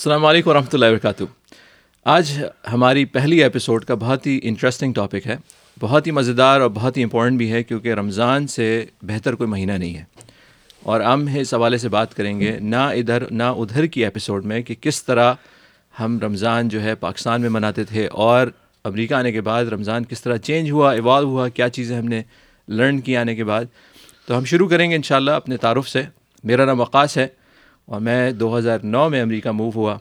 السلام علیکم ورحمۃ اللہ وبرکاتہ. آج ہماری پہلی ایپیسوڈ کا بہت ہی انٹرسٹنگ ٹاپک ہے, بہت ہی مزیدار اور بہت ہی امپورٹنٹ بھی ہے, کیونکہ رمضان سے بہتر کوئی مہینہ نہیں ہے. اور ہم اس حوالے سے بات کریں گے نہ ادھر نہ ادھر کی ایپیسوڈ میں کہ کس طرح ہم رمضان جو ہے پاکستان میں مناتے تھے اور امریکہ آنے کے بعد رمضان کس طرح چینج ہوا, ایوالو ہوا, کیا چیزیں ہم نے لرن کی آنے کے بعد. تو ہم شروع کریں گے انشاءاللہ اپنے تعارف سے. میرا نام وقاص ہے اور میں 2009 میں امریکہ موو ہوا.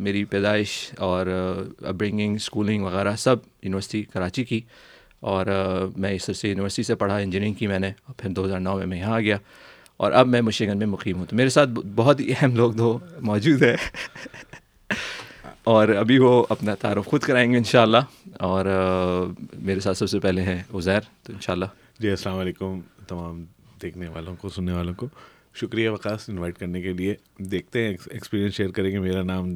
میری پیدائش اور اپبرنگنگ, اسکولنگ وغیرہ سب یونیورسٹی کراچی کی, اور میں اس سے یونیورسٹی سے پڑھا, انجینئرنگ کی میں نے, اور پھر 2009 میں یہاں آ گیا اور اب میں مشیگن میں مقیم ہوں. تو میرے ساتھ بہت ہی اہم لوگ دو موجود ہیں اور ابھی وہ اپنا تعارف خود کرائیں گے انشاءاللہ. اور میرے ساتھ سب سے پہلے ہیں عزیر. تو انشاءاللہ جی السلام علیکم تمام دیکھنے والوں کو, سننے والوں کو. شکریہ وقاص انوائٹ کرنے کے لیے. دیکھتے ہیں ایکسپیرینس شیئر کریں گے. میرا نام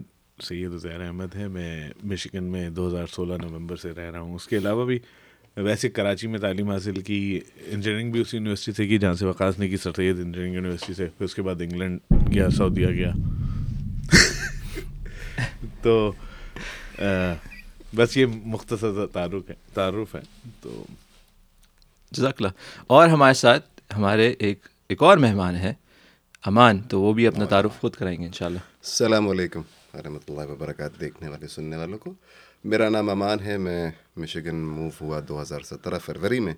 سید عزیر احمد ہے. میں مشیگن میں 2016 نومبر سے رہ رہا ہوں. اس کے علاوہ بھی ویسے کراچی میں تعلیم حاصل کی, انجینئرنگ بھی اسی یونیورسٹی سے کی جہاں سے وقاص نے کی, سر سید انجینئرنگ یونیورسٹی سے. پھر اس کے بعد انگلینڈ گیا, سعودیہ گیا. تو بس یہ مختصر تعارف ہے. تو جزاک اللہ. اور ہمارے ساتھ ہمارے ایک اور مہمان ہیں امان, تو وہ بھی اپنا تعارف خود کریں گے انشاءاللہ. السلام علیکم ورحمۃ اللہ وبرکاتہ دیکھنے والے سننے والوں کو. میرا نام امان ہے. میں مشیگن موو ہوا 2017 فروری میں.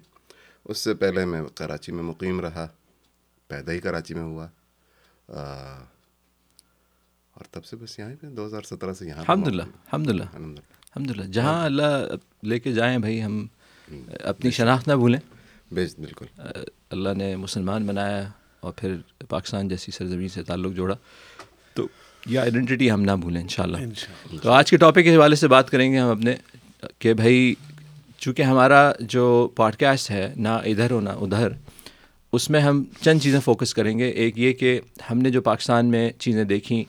اس سے پہلے میں کراچی میں مقیم رہا, پیدا ہی کراچی میں ہوا, اور تب سے بس یہاں پہ 2017 سے یہاں. الحمد للہ جہاں اللہ لے کے جائیں بھائی, ہم اپنی شناخت نہ بھولیں. بالکل اللہ نے مسلمان بنایا اور پھر پاکستان جیسی سرزمین سے تعلق جوڑا, تو یہ آئیڈینٹی ہم نہ بھولیں انشاءاللہ. تو آج کے ٹاپک کے حوالے سے بات کریں گے ہم اپنے, کہ بھائی چونکہ ہمارا جو پوڈکاسٹ ہے نہ ادھر ہو نہ ادھر, اس میں ہم چند چیزیں فوکس کریں گے. ایک یہ کہ ہم نے جو پاکستان میں چیزیں دیکھیں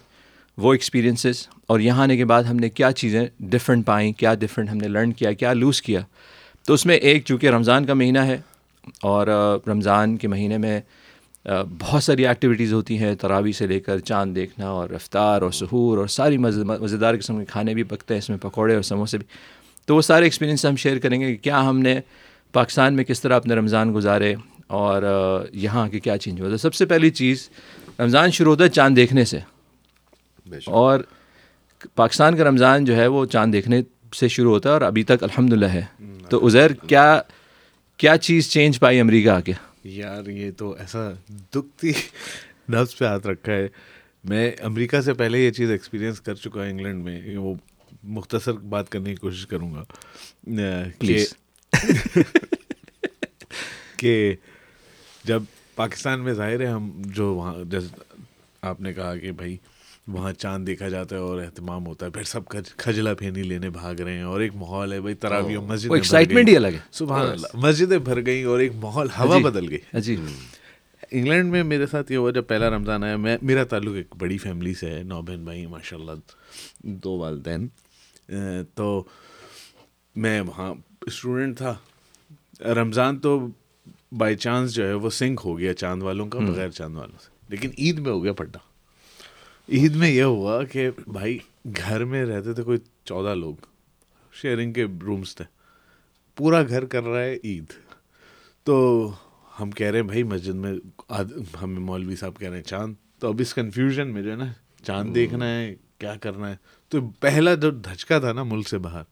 وہ ایکسپیرینسز, اور یہاں آنے کے بعد ہم نے کیا چیزیں ڈفرینٹ پائیں, کیا ڈفرینٹ ہم نے لرن کیا, کیا لوز کیا. تو اس میں ایک چونکہ رمضان کا مہینہ ہے اور رمضان کے مہینے میں بہت ساری ایکٹیویٹیز ہوتی ہیں, تراویح سے لے کر چاند دیکھنا اور افطار اور سحور اور ساری مزیدار قسم کے کھانے بھی پکتے ہیں, اس میں پکوڑے اور سموسے بھی. تو وہ سارے ایکسپیرینس ہم شیئر کریں گے کہ کیا ہم نے پاکستان میں کس طرح اپنے رمضان گزارے اور یہاں کے کیا چینج ہوا. تو سب سے پہلی چیز, رمضان شروع ہوتا ہے چاند دیکھنے سے, اور پاکستان کا رمضان جو ہے وہ چاند دیکھنے سے شروع ہوتا ہے اور ابھی تک الحمدللہ ہے. تو عزیر, کیا چیز چینج پائی امریکہ آ کے؟ یار یہ تو ایسا دکھتی نفس پہ ہاتھ رکھا ہے. میں امریکہ سے پہلے یہ چیز ایکسپیرینس کر چکا ہوں انگلینڈ میں. وہ مختصر بات کرنے کی کوشش کروں گا کہ جب پاکستان میں ظاہر ہے ہم جو وہاں, جیسے آپ نے کہا کہ بھائی وہاں چاند دیکھا جاتا ہے اور اہتمام ہوتا ہے, پھر سب کھجلا پھینی لینے بھاگ رہے ہیں اور ایک ماحول ہے بھائی. تراویح مسجد ایکسائٹمنٹ ہی الگ ہے, سبحان اللہ, مسجدیں بھر گئیں اور ایک ماحول, ہوا بدل گئی. جی انگلینڈ میں میرے ساتھ یہ ہوا جب پہلا رمضان آیا. میرا تعلق ایک بڑی فیملی سے ہے, 9 بہن بھائی ماشاء اللہ, 2 والدین. تو میں وہاں اسٹوڈنٹ تھا. رمضان تو بائی چانس جو ہے وہ سنک ہو گیا چاند والوں کا بغیر چاند والوں سے, لیکن عید میں ہو گیا پٹا. عید میں یہ ہوا کہ بھائی گھر میں رہتے تھے کوئی 14 لوگ, شیئرنگ کے رومز تھے, پورا گھر کر رہا ہے عید. تو ہم کہہ رہے ہیں بھائی مسجد میں, ہمیں مولوی صاحب کہہ رہے ہیں چاند. تو اب اس کنفیوژن میں جو ہے نا چاند دیکھنا ہے کیا کرنا ہے. تو پہلا جو دھچکا تھا نا ملک سے باہر,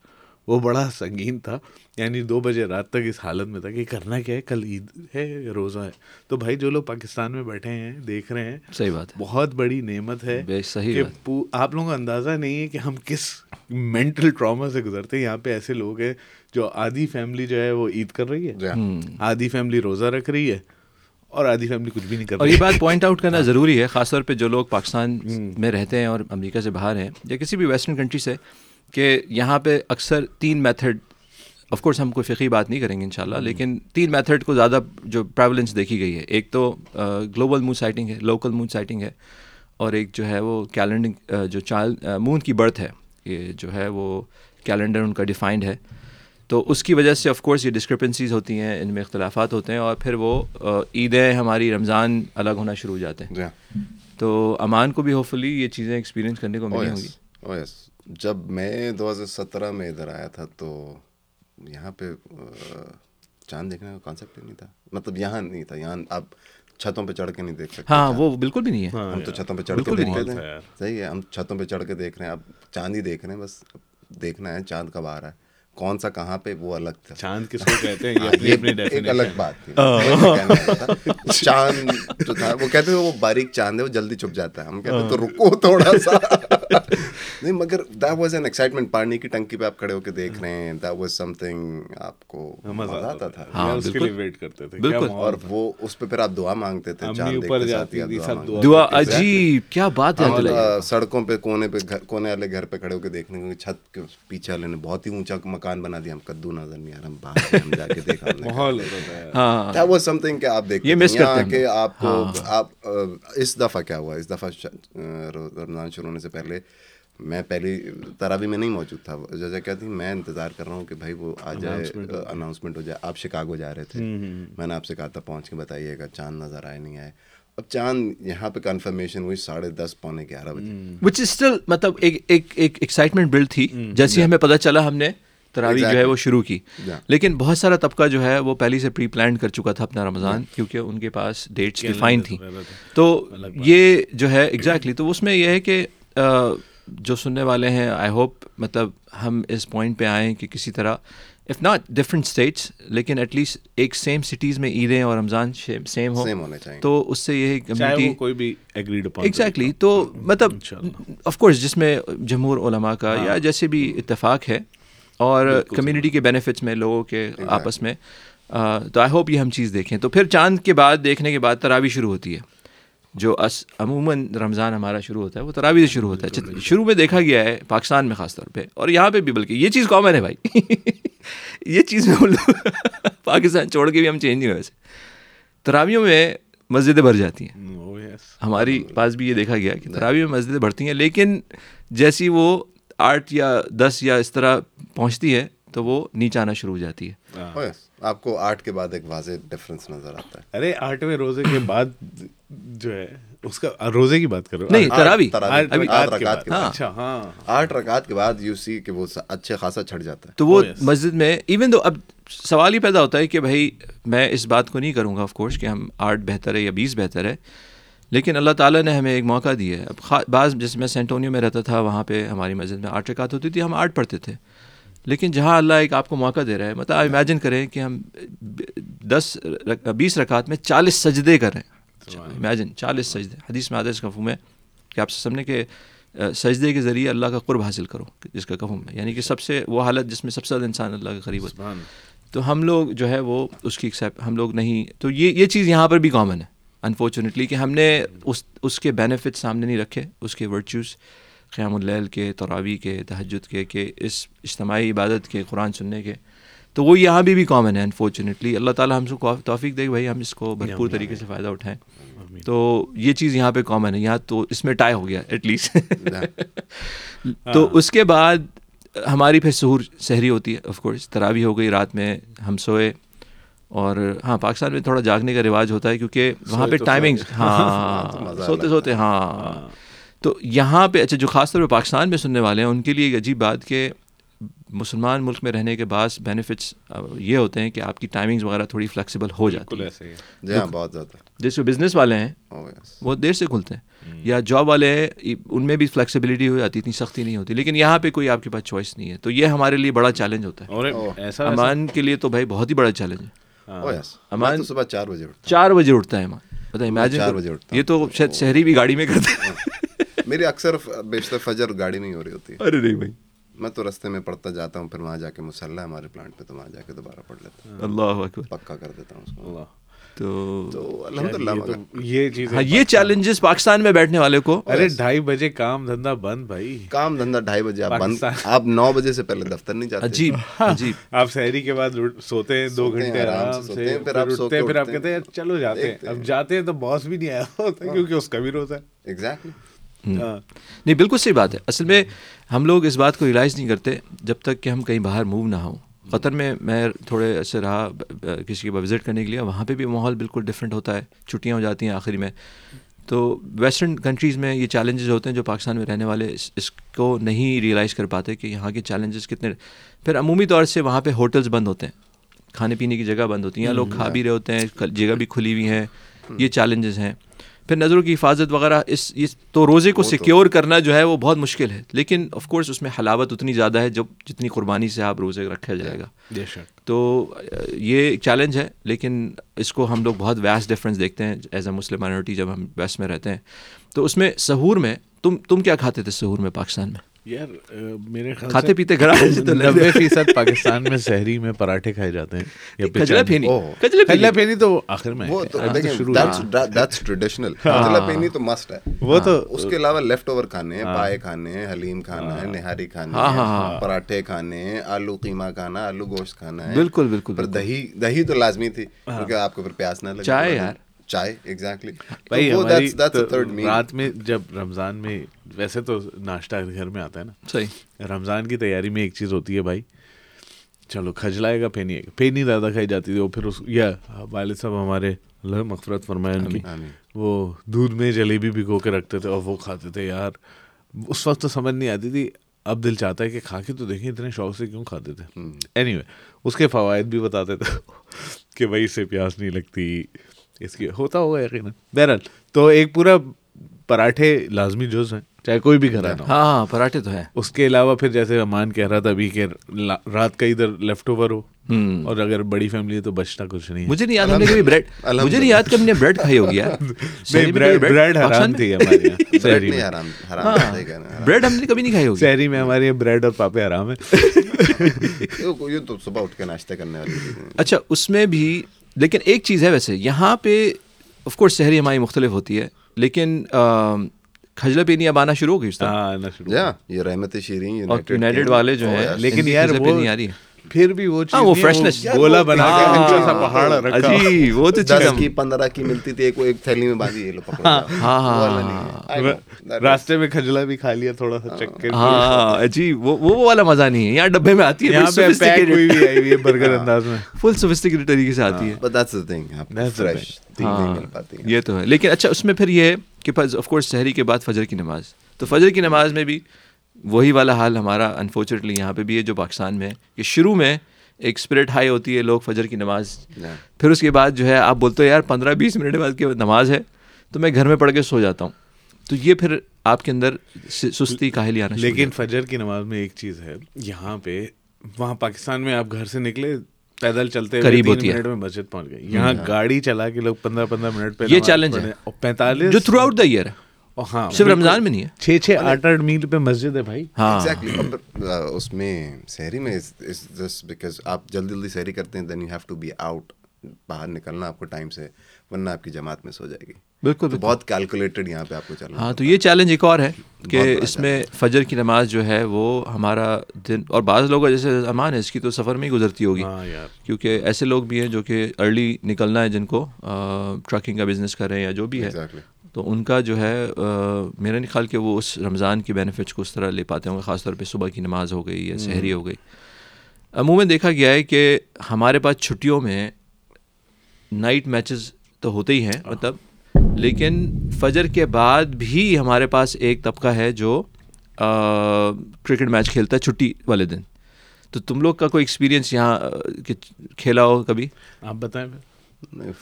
وہ بڑا سنگین تھا. یعنی 2 بجے رات تک اس حالت میں تھا کہ کرنا کیا ہے, کل عید ہے, روزہ ہے. تو بھائی جو لوگ پاکستان میں بیٹھے ہیں دیکھ رہے ہیں, صحیح بات ہے, بہت بڑی نعمت ہے کہ آپ لوگوں کو اندازہ نہیں ہے کہ ہم کس مینٹل ٹراما سے گزرتے ہیں. یہاں پہ ایسے لوگ ہیں جو آدھی فیملی جو ہے وہ عید کر رہی ہے, آدھی فیملی روزہ رکھ رہی ہے, اور آدھی فیملی کچھ بھی نہیں کر رہی. اور یہ بات پوائنٹ آؤٹ کرنا ضروری ہے, خاص طور پہ جو لوگ پاکستان میں رہتے ہیں اور امریکہ سے باہر ہیں یا کسی بھی ویسٹرن کنٹری سے, کہ یہاں پہ اکثر 3 میتھڈ, آف کورس ہم کوئی فقہی بات نہیں کریں گے انشاءاللہ, لیکن 3 میتھڈ کو زیادہ جو پریولنس دیکھی گئی ہے. ایک تو گلوبل مون سائٹنگ ہے, لوکل مون سائٹنگ ہے, اور ایک جو ہے وہ کیلنڈنگ, جو مون کی برتھ ہے یہ جو ہے وہ کیلنڈر ان کا ڈیفائنڈ ہے. تو اس کی وجہ سے آف کورس یہ ڈسکرپنسیز ہوتی ہیں, ان میں اختلافات ہوتے ہیں, اور پھر وہ عیدیں ہماری رمضان الگ ہونا شروع ہو جاتے ہیں. تو امان کو بھی ہوپ فلی یہ چیزیں ایکسپیرینس کرنے کو ملی ہوں گی. Yes. جب میں 2017 میں ادھر آیا تھا تو یہاں پہ چاند دیکھنے کا کانسیپٹ نہیں تھا, مطلب یہاں نہیں تھا, یہاں آپ چھتوں پہ چڑھ کے نہیں دیکھ سکتے. ہاں وہ بالکل بھی نہیں ہے, ہم تو چھتوں پہ چڑھ کے دیکھ رہے ہیں. صحیح ہے, ہم چھتوں پہ چڑھ کے دیکھ رہے ہیں, آپ چاند ہی دیکھ رہے ہیں, بس دیکھنا ہے چاند کب آ رہا ہے, کون سا کہاں پہ, وہ الگ تھا. چاند کس کو کہتے ہیں ایک الگ بات تھی. چاند جو تھا وہ کہتے ہیں وہ باریک چاند ہے, وہ جلدی چھپ جاتا ہے. ہم کہتے ہیں تو رکو تھوڑا سا. نہیں مگر دیٹ واز این ایکسائٹمنٹ, پانی کی ٹنکی پہ آپ کھڑے ہو کے دیکھ رہے ہیں, دیٹ واز سم تھنگ, آپ کو مزہ آتا تھا, اس کے لیے ویٹ کرتے تھے. اور وہ اس پہ پھر آپ دعا مانگتے تھے, چاند دیکھتے آتی ہے دعا. عجیب, کیا بات ہے. سڑکوں پہ کونے والے گھر پہ کھڑے ہو کے دیکھنے کے, چھت کے پیچھے والے نے بہت ہی اونچا مکان بنا دیا, ہم کدو نظر نہیں آ رہا, ہم باہر ہم جا کے دیکھا ماحول ہوتا ہے. وہ سم تھنگ کہ آپ دیکھتے ہیں کہ آپ کو, آپ اس دفعہ کیا ہوا, اس دفعہ رمضان شروع ہونے سے پہلے میں پہلی تراویح میں نہیں موجود تھا. جیسا کہتی میں انتظار کر رہا ہوں کہ بھائی وہ آ جائے, اناؤنسمنٹ ہو جائے. آپ شکاگو جا رہے تھے, میں نے آپ سے کہا تھا پہنچ کے بتائیے گا چاند نظر آئے نہیں آئے. اب چاند یہاں پہ کنفرمیشن ہوئی 10:30 پونے 11 بجے, وچ از اسٹل مطلب ایک ایکسائٹمنٹ بلڈ تھی. جیسے ہمیں پتہ چلا ہم نے تراویح جو ہے وہ شروع کی, لیکن بہت سارا طبقہ جو ہے وہ پہلے سے پری پلان کر چکا تھا اپنا رمضان, کیونکہ ان کے پاس ڈیٹس ڈیفائن تھیں. تو یہ جو ہے ایگزیکٹلی, تو اس میں یہ ہے کہ جو سننے والے ہیں آئی ہوپ مطلب ہم اس پوائنٹ پہ آئیں کہ کسی طرح اف ناٹ ڈفرینٹ اسٹیٹس لیکن ایٹ لیسٹ ایک سیم سٹیز میں عیدیں اور رمضان سیم ہونے چاہیے. تو اس سے یہ کمیونٹی کوئی بھی ایگریڈ ایگزیکٹلی, تو مطلب آف کورس جس میں جمہور علماء کا یا جیسے بھی اتفاق ہے, اور کمیونٹی کے بینیفٹس میں لوگوں کے آپس میں, تو آئی ہوپ یہ ہم چیز دیکھیں. تو پھر چاند کے بعد دیکھنے کے بعد تراویح شروع ہوتی ہے, جو عموماً رمضان ہمارا شروع ہوتا ہے وہ تراویح سے شروع ہوتا ہے. شروع میں دیکھا گیا ہے پاکستان میں خاص طور پہ, اور یہاں پہ بھی, بلکہ یہ چیز کامن ہے بھائی, یہ چیز پاکستان چھوڑ کے بھی ہم چینج نہیں ہوئے. ویسے تراویحوں میں مسجدیں بھر جاتی ہیں, ہماری پاس بھی یہ دیکھا گیا کہ تراویح میں مسجدیں بھرتی ہیں, لیکن جیسی وہ 8 یا 10 یا اس طرح پہنچتی ہے تو وہ نیچے آنا شروع ہو جاتی ہے. آپ کو 8 کے بعد ایک واضح ڈفرینس نظر آتا ہے. ارے 8ویں روزے کے بعد جو ہے, اس کا روزے کی بات کر رہے ہیں, نہیں تراویح, 8 رکعت کے بعد یو سی کہ وہ اچھے خاصا چھٹ جاتا ہے. تو وہ مسجد میں ایون دو, اب سوال ہی پیدا ہوتا ہے کہ بھائی میں اس بات کو نہیں کروں گا آف کورس کہ ہم 8 بہتر ہے یا 20 بہتر ہے, لیکن اللہ تعالیٰ نے ہمیں ایک موقع دیا ہے. اب بعض, جیسے میں سینٹونیو میں رہتا تھا, وہاں پہ ہماری مسجد میں 8 رکعت ہوتی تھی, ہم 8 پڑھتے تھے, لیکن جہاں اللہ ایک آپ کو موقع دے رہا ہے, مطلب امیجن کریں کہ ہم 10-20 رکعت میں 40 سجدے کریں. امیجن 40 سجدے, حدیث میں آتا ہے اس مفہوم میں کہ آپ سے سمجھنے کے سجدے کے ذریعے اللہ کا قرب حاصل کرو, جس کا مفہوم ہے یعنی کہ سب سے وہ حالت جس میں سب سے زیادہ انسان اللہ کے قریب ہوتا ہے. تو ہم لوگ جو ہے وہ اس کی ہم لوگ نہیں, تو یہ چیز یہاں پر بھی کامن ہے انفارچونیٹلی, کہ ہم نے اس کے بینیفٹ سامنے نہیں رکھے, اس کے ورچوز قیام اللیل کے, تراویح کے, تہجد کے, کہ اس اجتماعی عبادت کے, قرآن سننے کے, تو وہ یہاں بھی کامن ہے انفارچونیٹلی. اللہ تعالیٰ ہم کو توفیق دے کہ بھائی ہم اس کو بھرپور طریقے سے فائدہ اٹھائیں. تو یہ چیز یہاں پہ کامن ہے, یہاں تو اس میں ٹائی ہو گیا ایٹ لیسٹ. تو اس کے بعد ہماری پھر سحور سحری ہوتی ہے آف کورس, تراویح ہو گئی, رات میں ہم سوئے. اور ہاں پاکستان میں تھوڑا جاگنے کا رواج ہوتا ہے کیونکہ وہاں پہ ٹائمنگ, ہاں سوتے, ہاں. تو یہاں پہ اچھا, جو خاص طور پہ پاکستان میں سننے والے ہیں ان کے لیے ایک عجیب بات کہ مسلمان ملک میں رہنے کے بعد بینیفٹس یہ ہوتے ہیں کہ آپ کی ٹائمنگز وغیرہ تھوڑی فلیکسیبل ہو جاتی ہے. جیسے بزنس والے ہیں وہ دیر سے کھلتے ہیں, یا جاب والے ہیں ان میں بھی فلیکسیبلٹی ہو جاتی, اتنی سختی نہیں ہوتی, لیکن یہاں پہ کوئی آپ کے پاس چوائس نہیں ہے. تو یہ ہمارے لیے بڑا چیلنج ہوتا ہے, امان کے لیے تو بھائی بہت ہی بڑا چیلنج ہے. امان صبح 4 بجے اٹھتا ہے, امان امیجن, یہ تو شاید سحری بھی گاڑی میں کرتا ہے. میری اکثر بیشتر فجر گاڑی میں ہی ہو رہی ہوتی ہے. ارے نہیں بھائی, میں تو رستے میں پڑھتا جاتا ہوں, پھر وہاں جا کے مصلی ہمارے پلانٹ پہ, تو وہاں جا کے دوبارہ پڑھ لیتا ہوں, اللہ اکبر پکا کر دیتا ہوں اس کو. تو الحمدللہ یہ چیز, یہ چیلنجز پاکستان میں بیٹھنے والے کو. ارے 2:30 بجے کام دھندا بند, بھائی کام دھندا 2:30 بجے بند, آپ 9 بجے سے پہلے دفتر نہیں جاتے. عجیب عجیب, آپ سحری کے بعد سوتے ہیں 2 گھنٹے آرام سے, پھر آپ کہتے ہیں چلو جاتے ہیں. اب جاتے ہیں تو باس بھی نہیں آیا ہوتا کیونکہ اس کا بھی روزہ ہے. ایگزیکٹلی, نہیں بالکل صحیح بات ہے. اصل میں ہم لوگ اس بات کو ریلائز نہیں کرتے جب تک کہ ہم کہیں باہر موو نہ ہوں. قطر میں میں تھوڑے عرصے رہا کسی کے پاس وزٹ کرنے کے لیے, وہاں پہ بھی ماحول بالکل ڈفرینٹ ہوتا ہے, چھٹیاں ہو جاتی ہیں آخری میں, تو ویسٹرن کنٹریز میں یہ چیلنجز ہوتے ہیں جو پاکستان میں رہنے والے اس کو نہیں ریئلائز کر پاتے کہ یہاں کے چیلنجز کتنے. پھر عمومی طور سے وہاں پہ ہوٹلز بند ہوتے ہیں, کھانے پینے کی جگہ بند ہوتی ہیں, لوگ کھا بھی رہے ہوتے ہیں, جگہ بھی کھلی ہوئی ہیں, یہ چیلنجز ہیں. پھر نظروں کی حفاظت وغیرہ, اس تو روزے کو سیکیور کرنا جو ہے وہ بہت مشکل ہے, لیکن آف کورس اس میں حلاوت اتنی زیادہ ہے جب جتنی قربانی سے آپ روزے رکھا جائے گا. تو یہ چیلنج ہے, لیکن اس کو ہم لوگ بہت ویسٹ ڈفرینس دیکھتے ہیں ایز اے مسلم مائنورٹی جب ہم ویسٹ میں رہتے ہیں. تو اس میں سحور میں تم کیا کھاتے تھے سحور میں پاکستان میں؟ یار میرے خیال کھاتے پیتے گھر 90% پاکستان میں سحری میں پراٹھے کھائے جاتے ہیں, کجلا پھینی تو آخر میں, وہ تو دیٹس ٹریڈیشنل. کجلا پھینی تو مسٹ ہے, وہ تو اس کے علاوہ لیفٹ اوور کھانے ہیں, پائے کھانے ہیں, حلیم کھانا ہے, نہاری کھانے ہیں, پراٹھے کھانے ہیں, آلو قیمہ کھانا, آلو گوشت کھانا ہے. بالکل بالکل. پر دہی تو لازمی تھی کیونکہ آپ کو پھر پیاس نہ لگے. چائے یار, چائے ایگزیکٹلی. بھائی رات میں جب رمضان میں ویسے تو ناشتہ گھر میں آتا ہے نا, صحیح, رمضان کی تیاری میں ایک چیز ہوتی ہے بھائی, چلو کھجلائے گا پھینیے گا. پھینی زیادہ کھائی جاتی تھی. وہ پھر اس یا والد صاحب ہمارے اللہ مغفرت فرمائے ان کی, وہ دودھ میں جلیبی بھگو کے رکھتے تھے اور وہ کھاتے تھے. یار اس وقت تو سمجھ نہیں آتی تھی, اب دل چاہتا ہے کہ کھا کے تو دیکھیں اتنے شوق سے کیوں کھاتے تھے. اینی وے اس کے فوائد بھی بتاتے تھے کہ بھائی اس سے پیاس نہیں لگتی, اس کی ہوتا ہوگا یقیناً. بہرحال تو ایک پورا پراٹھے لازمی جز ہیں چاہے کوئی بھی کھانا ہو. ہاں پراٹھے تو ہے. اس کے علاوہ پھر جیسے امان کہہ رہا تھا ابھی کہ رات کا ادھر لیفٹ اوور ہو اور اگر بڑی فیملی ہے تو بچتا کچھ نہیں. مجھے نہیں یاد ہم نے کبھی بریڈ, مجھے نہیں یاد کہ ہم نے بریڈ کھائی ہوگی یار. نہیں بریڈ حرام تھی ہمارے یہاں سحری میں, بریڈ ہم نے کبھی نہیں کھائی ہوگی سحری میں. ہمارے یہاں بریڈ اور پاپے حرام ہے, یہ تو صبح اٹھ کے ناشتہ کرنے والی. اچھا اس میں بھی لیکن ایک چیز ہے ویسے یہاں پہ آف کورس سحری ہماری مختلف ہوتی ہے, لیکن کھجلا پینی اب آنا شروع ہو گئی. یہ رحمت شیریں یونائیٹڈ والے جو ہیں, لیکن یار وہ نہیں آ رہی ہے. پھر بھی وہ فریشنس گولا بنا جی, وہ تو 10 کی 15 کی ملتی تھی, ایک تھیلی میں باندھی. ہاں راستے میں کھجلا بھی کھا لیا تھوڑا سا چکر. ہاں جی وہ والا مزہ نہیں ہے, یہاں ڈبے میں آتی ہے برگر انداز میں, فل سوفسٹیکیٹڈ طریقے سے آتی ہے. یہ تو ہے. لیکن اچھا اس میں پھر یہ ہے کہ آف کورس سحری کے بعد فجر کی نماز, تو فجر کی نماز میں بھی وہی والا حال ہمارا انفارچونیٹلی یہاں پہ بھی ہے جو پاکستان میں ہے, کہ شروع میں ایک اسپرٹ ہائی ہوتی ہے, لوگ فجر کی نماز, پھر اس کے بعد جو ہے آپ بولتے ہو یار 15-20 منٹ بعد کی نماز ہے تو میں گھر میں پڑھ کے سو جاتا ہوں, تو یہ پھر آپ کے اندر سستی کاہلی آنا. لیکن فجر کی نماز میں ایک چیز ہے یہاں پہ, وہاں پاکستان میں آپ گھر سے نکلے پیدل چلتے قریب ہوتی ہے, مسجد پہنچ گئی. یہاں گاڑی چلا کے لوگ 15-15 منٹ پہ, یہ چیلنج ہے 45 جو تھرو آؤٹ دا ایئر ہے. ہاں صرف رمضان میں نہیں ہے, 6-8 میل پہ مسجد ہے بھائی. ہاں اس میں سحری میں آپ جلدی جلدی سحری کرتے ہیں, then you have to be out, باہر نکلنا آپ کو ٹائم سے, ورنہ آپ کی جماعت مس ہو جائے گی. بالکل بہت کیلکولیٹڈ یہاں پہ آپ کو چلنا. ہاں تو یہ چیلنج ایک اور ہے کہ اس میں فجر کی نماز جو ہے وہ ہمارا دن, اور بعض لوگوں جیسے امان ہے اس کی تو سفر میں ہی گزرتی ہوگی, کیونکہ ایسے لوگ بھی ہیں جو کہ ارلی نکلنا ہے, جن کو ٹرکنگ کا بزنس کر رہے ہیں یا جو بھی ہے, تو ان کا جو ہے میرا خیال کہ وہ اس رمضان کے بینیفٹس کو اس طرح لے پاتے ہوں گے, خاص طور پہ صبح کی نماز ہو گئی یا سحری ہو گئی. عموماً دیکھا گیا ہے کہ ہمارے پاس چھٹیوں میں نائٹ میچز تو ہوتے ہی ہیں مطلب, لیکن فجر کے بعد بھی ہمارے پاس ایک طبقہ ہے جو کرکٹ میچ کھیلتا ہے چھٹی والے دن. تو تم لوگ کا کوئی ایکسپیرینس یہاں کہ کھیلا ہو کبھی؟ آپ بتائیں.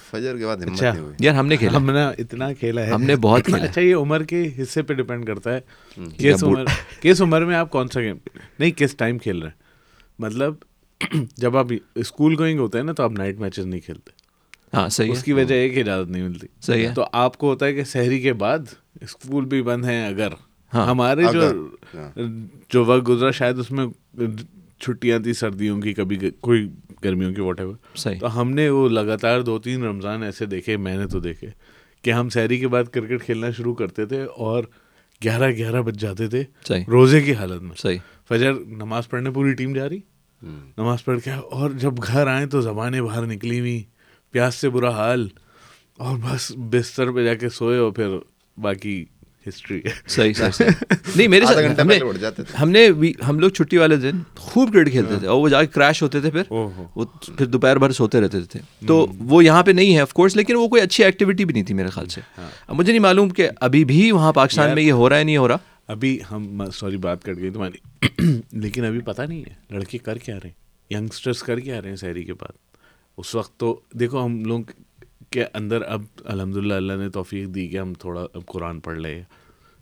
فجر کے بعد ہمت نہیں ہوئی یار, ہم نے کھیلا, ہم نے اتنا کھیلا ہے, ہم نے بہت کھیلا. اچھا یہ عمر کے حصے پہ ڈیپینڈ کرتا ہے, کس عمر میں آپ کون سا گیم نہیں کس ٹائم کھیل رہے ہیں. مطلب جب آپ اسکول گوئنگ ہوتے ہیں نا تو آپ نائٹ میچز نہیں کھیلتے. ہاں صحیح, اس کی وجہ یہ کہ اجازت نہیں ملتی. صحیح ہے. تو آپ کو ہوتا ہے کہ سحری کے بعد اسکول بھی بند ہیں. اگر ہمارے جو وقت گزرا شاید اس میں چھٹیاں تھیں سردیوں کی, کبھی کوئی گرمیوں کی, واٹ ایور. تو ہم نے وہ لگاتار 2-3 رمضان ایسے دیکھے, میں نے تو دیکھے کہ ہم سحری کے بعد کرکٹ کھیلنا شروع کرتے تھے اور 11-11 بج جاتے تھے روزے کی حالت میں. صحیح. فجر نماز پڑھنے پوری ٹیم جا رہی, نماز پڑھ کے اور جب گھر آئیں تو زبانیں باہر نکلی ہوئی, پیاس سے برا حال, اور بس بستر پہ جا کے سوئے, اور پھر باقی ہسٹری ہے. صحیح صحیح. نہیں میرے ساتھ ہم نے ہم لوگ چھٹی والے دن خوب کرکٹ کھیلتے تھے اور وہ جا کے کریش ہوتے تھے, پھر وہ پھر دوپہر بھر سوتے رہتے تھے. تو وہ یہاں پہ نہیں ہے آف کورس, لیکن وہ کوئی اچھی ایکٹیویٹی بھی نہیں تھی میرے خیال سے. مجھے نہیں معلوم کہ ابھی بھی وہاں پاکستان میں یہ ہو رہا ہے نہیں ہو رہا. ابھی ہم سوری بات کٹ گئی تمہاری, لیکن ابھی پتہ نہیں ہے لڑکے کر کے آ رہے ہیں, ینگسٹرس کر کے آ رہے ہیں سحری کے بعد. اس وقت تو دیکھو ہم لوگ کے اندر اب الحمدللہ اللہ نے توفیق دی کہ ہم تھوڑا اب قرآن پڑھ لیں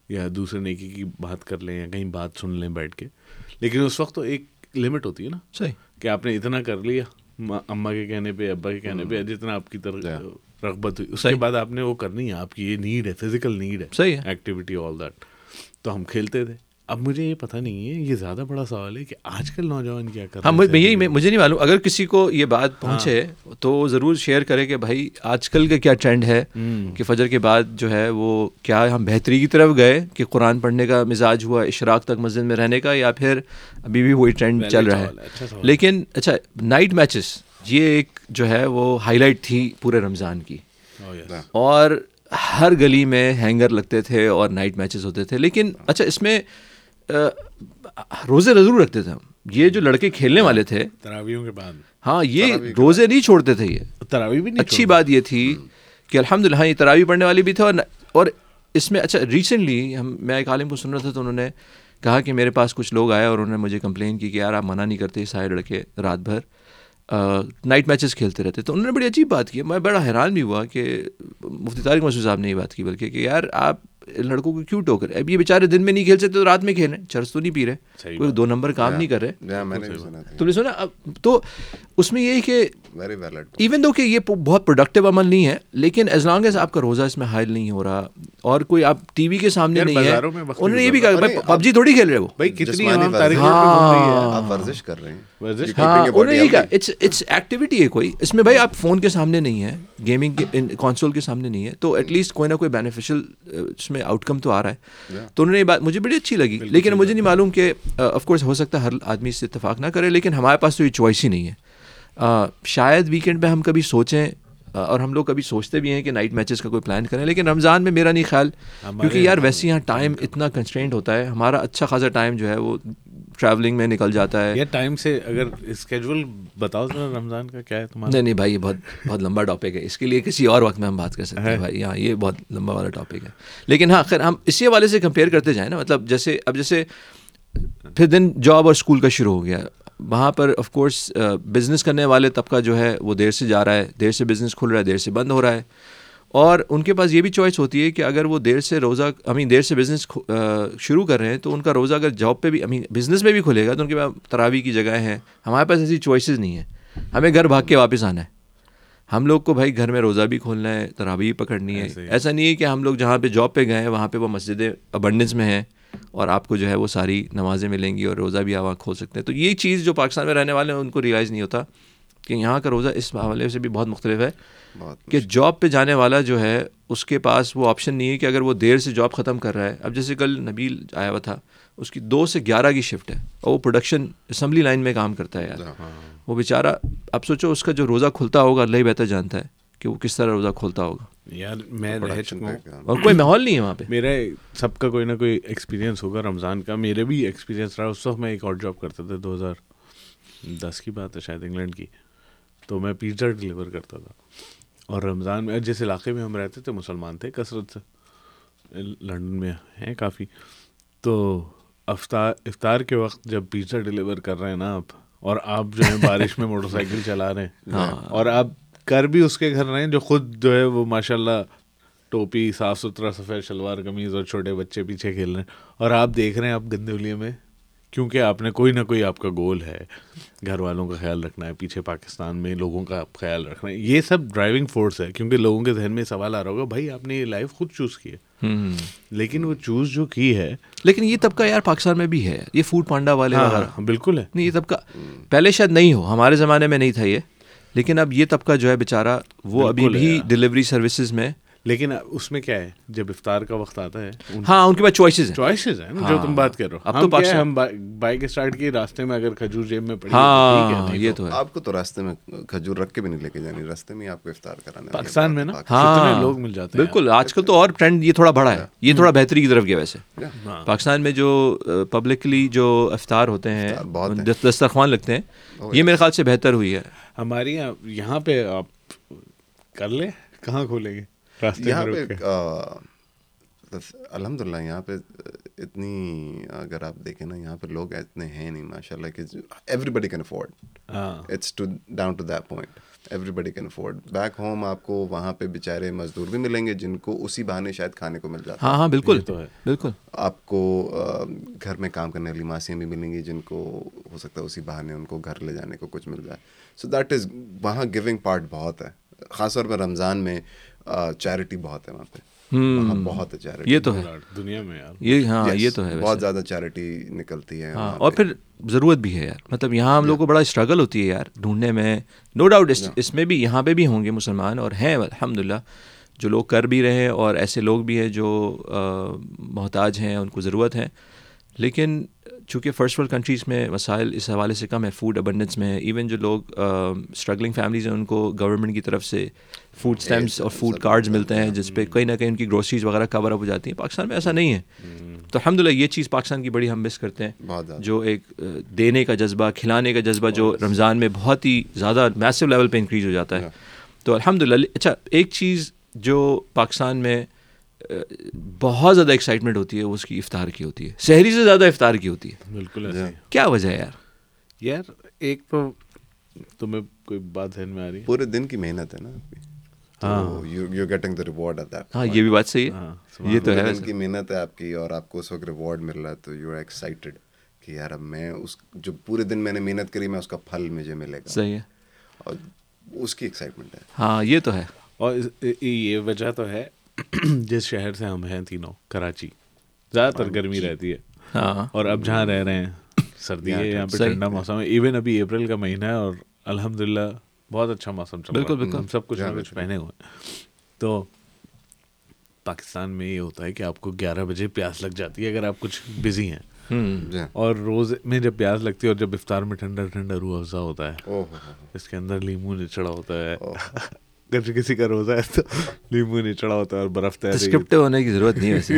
یا دوسرے نیکی کی بات کر لیں یا کہیں بات سن لیں بیٹھ کے. لیکن اس وقت تو ایک لمٹ ہوتی ہے نا. صحیح. کہ آپ نے اتنا کر لیا اماں کے کہنے پہ ابا کے کہنے پہ, جتنا آپ کی طرف رغبت ہوئی اس کے بعد آپ نے وہ کرنی ہے, آپ کی یہ نیڈ ہے, فزیکل نیڈ ہے. صحیح ہے. Activity all that. تو ہم کھیلتے تھے. اب مجھے یہ پتہ نہیں ہے, یہ زیادہ بڑا سوال ہے کہ آج کل نوجوان کیا کر رہے ہیں. یہی مجھے نہیں معلوم. اگر کسی کو یہ بات پہنچے تو ضرور شیئر کرے کہ بھائی آج کل کا کیا ٹرینڈ ہے کہ فجر کے بعد جو ہے وہ کیا ہم بہتری کی طرف گئے کہ قرآن پڑھنے کا مزاج ہوا, اشراق تک مسجد میں رہنے کا, یا پھر ابھی بھی وہی ٹرینڈ چل رہا ہے. لیکن اچھا, نائٹ میچز یہ ایک جو ہے وہ ہائی لائٹ تھی پورے رمضان کی, اور ہر گلی میں ہینگر لگتے تھے اور نائٹ میچز ہوتے تھے. لیکن اچھا اس میں روزے ضرور رکھتے تھے ہم. یہ جو لڑکے کھیلنے والے تھے تراویحوں کے بعد, ہاں یہ روزے نہیں چھوڑتے تھے. یہ تراویح بھی نہیں. اچھی بات یہ تھی کہ الحمدللہ یہ تراویح پڑھنے والے بھی تھے. اور اس میں اچھا ریسنٹلی میں ایک عالم کو سن رہا تھا تو انہوں نے کہا کہ میرے پاس کچھ لوگ آئے اور انہوں نے مجھے کمپلین کی کہ یار آپ منع نہیں کرتے, سارے لڑکے رات بھر نائٹ میچز کھیلتے رہتے. تو انہوں نے بڑی عجیب بات کی, میں بڑا حیران بھی ہوا کہ مفتی طارق مسعود صاحب نے یہ بات کی بلکہ, کہ یار آپ لڑکوں کو کیوں ٹوک رہے, اب یہ بیچارے دن میں نہیں کھیل سکتے تو رات میں کھیلیں, چرس تو نہیں پی رہے, کوئی دو نمبر کام نہیں کر رہے. تم نے سنا. تو اس میں یہی کہ ایون دو کہ یہ بہت پروڈکٹیو عمل نہیں ہے, لیکن ایز لانگ ایز آپ کا روزہ اس میں حائل نہیں ہو رہا اور کوئی آپ ٹی وی کے سامنے نہیں ہے. انہوں نے یہ بھی کہا پب جی تھوڑی کھیل رہے وہ, ورزش کر رہے ہیں. اٹس ایکٹیویٹی ہے کوئی اس میں, بھائی آپ فون کے سامنے نہیں ہے, گیمنگ کنسول کے سامنے نہیں ہے, تو ایٹ لیسٹ کوئی نہ کوئی بینیفیشل اس میں آؤٹ کم تو آ رہا ہے. تو انہوں نے یہ بات مجھے بڑی اچھی لگی. لیکن مجھے نہیں معلوم کہ آف کورس ہو سکتا ہے ہر آدمی اس سے اتفاق نہ کرے, لیکن ہمارے پاس تو یہ چوائس ہی نہیں ہے. شاید ویکینڈ پہ ہم کبھی سوچیں, اور ہم لوگ کبھی سوچتے بھی ہیں کہ نائٹ میچز کا کوئی پلان کریں, لیکن رمضان میں میرا نہیں خیال, کیونکہ یار ویسے یہاں ٹائم اتنا کنسٹرینٹ ہوتا ہے, ہمارا اچھا خاصا ٹائم جو ہے وہ ٹریولنگ میں نکل جاتا ہے. یہ ٹائم سے اگر اسکیجول بتاؤ ذرا رمضان کا کیا ہے تمہارا. نہیں نہیں بھائی, یہ بہت بہت لمبا ٹاپک ہے, اس کے لیے کسی اور وقت میں ہم بات کر سکتے ہیں بھائی. ہاں یہ بہت لمبا والا ٹاپک ہے, لیکن ہاں خیر ہم اسی حوالے سے کمپیئر کرتے جائیں نا. مطلب جیسے اب جیسے پھر دن جاب اور اسکول کا شروع ہو گیا, وہاں پر آف کورس بزنس کرنے والے طبقہ جو ہے وہ دیر سے جا رہا ہے, دیر سے بزنس کھل رہا ہے, دیر سے بند ہو رہا ہے, اور ان کے پاس یہ بھی چوائس ہوتی ہے کہ اگر وہ دیر سے روزہ دیر سے بزنس شروع کر رہے ہیں تو ان کا روزہ اگر جاب پہ بھی بزنس میں بھی کھلے گا تو ان کے پاس تراویح کی جگہ ہیں. ہمارے پاس ایسی چوائسیز نہیں ہیں, ہمیں گھر بھاگ کے واپس آنا ہے. ہم لوگ کو بھائی گھر میں روزہ بھی کھولنا ہے, تراویح پکڑنی ہے. ایسا نہیں ہے کہ ہم لوگ جہاں پہ جاب پہ گئے ہیں وہاں پہ وہ مسجدیں ابنڈنس میں ہیں اور آپ کو جو ہے وہ ساری نمازیں ملیں گی اور روزہ بھی آپ وہاں کھول سکتے ہیں. تو یہ چیز جو پاکستان میں رہنے والے ہیں ان کو ریئلائز نہیں ہوتا کہ یہاں کا روزہ اس حوالے سے بھی بہت مختلف ہے, کہ جاب پہ جانے والا جو ہے اس کے پاس وہ آپشن نہیں ہے کہ اگر وہ دیر سے جاب ختم کر رہا ہے. اب جیسے کل نبیل آیا ہوا تھا, اس کی 2 سے 11 کی شفٹ ہے اور وہ پروڈکشن اسمبلی لائن میں کام کرتا ہے یار. وہ بیچارہ اب سوچو اس کا جو روزہ کھلتا ہوگا اللہ ہی بہتر جانتا ہے کہ وہ کس طرح روزہ کھولتا ہوگا یار. میں رہ چکا ہوں اور کوئی ماحول نہیں ہے وہاں پہ. میرا سب کا کوئی نہ کوئی ایکسپیرینس ہوگا رمضان کا, میرے بھی ایکسپیرینس رہا. اس وقت میں ایک اور جاب کرتا تھا, 2010 کی بات ہے شاید, انگلینڈ کی. تو میں پیزا ڈلیور کرتا تھا, اور رمضان میں جس علاقے میں ہم رہتے تھے مسلمان تھے کثرت سے, لندن میں ہیں کافی. تو افطار کے وقت جب پیزا ڈلیور کر رہے ہیں نا آپ, اور آپ جو ہیں بارش میں موٹر سائیکل چلا رہے ہیں, اور آپ کر بھی اس کے گھر رہے ہیں جو خود جو ہے وہ ماشاء اللہ ٹوپی صاف ستھرا سفید شلوار قمیض اور چھوٹے بچے پیچھے کھیل رہے ہیں, اور آپ دیکھ رہے ہیں آپ گندولیے میں, کیونکہ آپ نے کوئی نہ کوئی آپ کا گول ہے, گھر والوں کا خیال رکھنا ہے, پیچھے پاکستان میں لوگوں کا آپ خیال رکھنا ہے. یہ سب ڈرائیونگ فورس ہے, کیونکہ لوگوں کے ذہن میں سوال آ رہا ہوگا بھائی آپ نے یہ لائف خود چوز کی ہے, لیکن وہ چوز جو کی ہے. لیکن یہ طبقہ یار پاکستان میں بھی ہے, یہ فوڈ پانڈا والے وغیرہ بالکل ہے. نہیں یہ طبقہ پہلے شاید نہیں ہو, ہمارے زمانے میں نہیں تھا یہ, لیکن اب یہ طبقہ جو ہے بیچارہ وہ ابھی بھی ڈیلیوری سروسز میں لیکن اس میں کیا ہے جب افطار کا وقت آتا ہے ہاں ان کے پاس چوائسیز ہیں جو تم بات کر رہے ہو. ہم بائک اسٹارٹ کی راستے میں اگر کھجور جیب میں پڑی ہے یہ تو ہے, آپ کو تو راستے میں کھجور رکھ کے بھی نہیں لے کے جانی, راستے میں آپ کو افطار کرانا. پاکستان میں نا کتنے لوگ مل جاتے ہیں. بالکل آج کل تو اور ٹرینڈ یہ تھوڑا بڑا ہے, یہ تھوڑا بہتری کی طرف گیا. ویسے پاکستان میں جو پبلکلی جو افطار ہوتے ہیں دسترخوان لگتے ہیں, یہ میرے خیال سے بہتر ہوئی ہے. ہمارے یہاں پہ آپ کر لیں, کہاں کھولیں گے یہاں پہ. الحمد للہ یہاں پہ اتنی اگر آپ دیکھیں نا یہاں پہ لوگ اتنے ہیں نہیں ماشاء اللہ کہ everybody can afford. It's to down to that point everybody can afford. Back home آپ کو وہاں پہ بیچارے مزدور بھی ملیں گے جن کو اسی بہانے شاید کھانے کو مل جاتا ہے. ہاں ہاں بالکل بالکل. آپ کو گھر میں کام کرنے والی ماسیاں بھی ملیں گی جن کو ہو سکتا ہے اسی بہانے ان کو گھر لے جانے کو کچھ مل جائے. سو دیٹ از وہاں گیونگ پارٹ بہت ہے, خاص طور پہ رمضان میں چیریٹی بہت ہے وہاں پہ, وہاں بہت ہے چیریٹی. یہ تو ہے دنیا میں یار, یہ ہاں یہ تو ہے بہت زیادہ چیریٹی نکلتی ہے. ہاں اور پھر ضرورت بھی ہے یار, مطلب یہاں ہم لوگ کو بڑا اسٹرگل ہوتی ہے یار ڈھونڈنے میں, نو ڈاؤٹ. اس میں بھی یہاں پہ بھی ہوں گے مسلمان, اور ہیں الحمدللہ جو لوگ کر بھی رہے ہیں, اور ایسے لوگ بھی ہیں جو محتاج ہیں, ان کو ضرورت ہے. لیکن چونکہ فرسٹ ورلڈ کنٹریز میں وسائل اس حوالے سے کم ہے, فوڈ ابنڈنس میں. ایون جو لوگ اسٹرگلنگ فیملیز ہیں ان کو گورنمنٹ کی طرف سے فوڈ اسٹیمپس اور فوڈ کارڈز ملتے ہیں جس پہ کہیں نہ کہیں ان کی گروسریز وغیرہ کور اپ ہو جاتی ہیں. پاکستان میں ایسا نہیں ہے, تو الحمدللہ یہ چیز پاکستان کی بڑی ہم مس کرتے ہیں, جو ایک دینے کا جذبہ, کھلانے کا جذبہ جو رمضان میں بہت ہی زیادہ میسو لیول پہ انکریز ہو جاتا ہے. تو الحمدللہ اچھا ایک چیز جو پاکستان میں بہت زیادہ ایکسائٹمنٹ ہوتی ہے وہ اس کی افطار کی ہوتی ہے, سحری سے زیادہ افطار کی ہوتی ہے. بالکل ایسا, کیا وجہ ہے یار؟ یار ایک تو تمہیں کوئی بات ذہن میں آ رہی ہے, پورے دن کی محنت ہے نا. ہاں you getting the reward at that. ہاں یہ بھی بات صحیح ہے, یہ تو ہے دن کی محنت ہے آپ کی, اور آپ کو اس وقت ریوارڈ مل رہا ہے تو یو آر ایکسائٹیڈ کہ یار اب میں اس جو پورے دن میں نے محنت کری میں اس کا پھل مجھے ملے گا. صحیح ہے, اور اس کی ایکسائٹمنٹ ہے. ہاں یہ تو ہے, اور یہ وجہ تو ہے جس شہر سے ہم ہیں تینوں, کراچی, زیادہ تر گرمی رہتی ہے, اور اب جہاں رہ رہے ہیں سردی ہے, یہاں پہ ٹھنڈا موسم ہے. ایون ابھی اپریل کا مہینہ ہے اور الحمدللہ بہت اچھا موسم چل رہا ہے, ہم سب کچھ نہ کچھ پہنے ہوئے ہیں. تو پاکستان میں یہ ہوتا ہے کہ آپ کو 11 بجے پیاس لگ جاتی ہے اگر آپ کچھ بزی ہیں, اور روز میں جب پیاس لگتی ہے, اور جب افطار میں ٹھنڈا ٹھنڈا روح افزا ہوتا ہے, اس کے اندر لیمو نچڑا ہوتا ہے, اگر کسی کا روزہ ہے تو لیمو نہیں چڑھا ہوتا ہے اور برف تیار ڈسکرپٹو ہونے کی ضرورت نہیں ہے.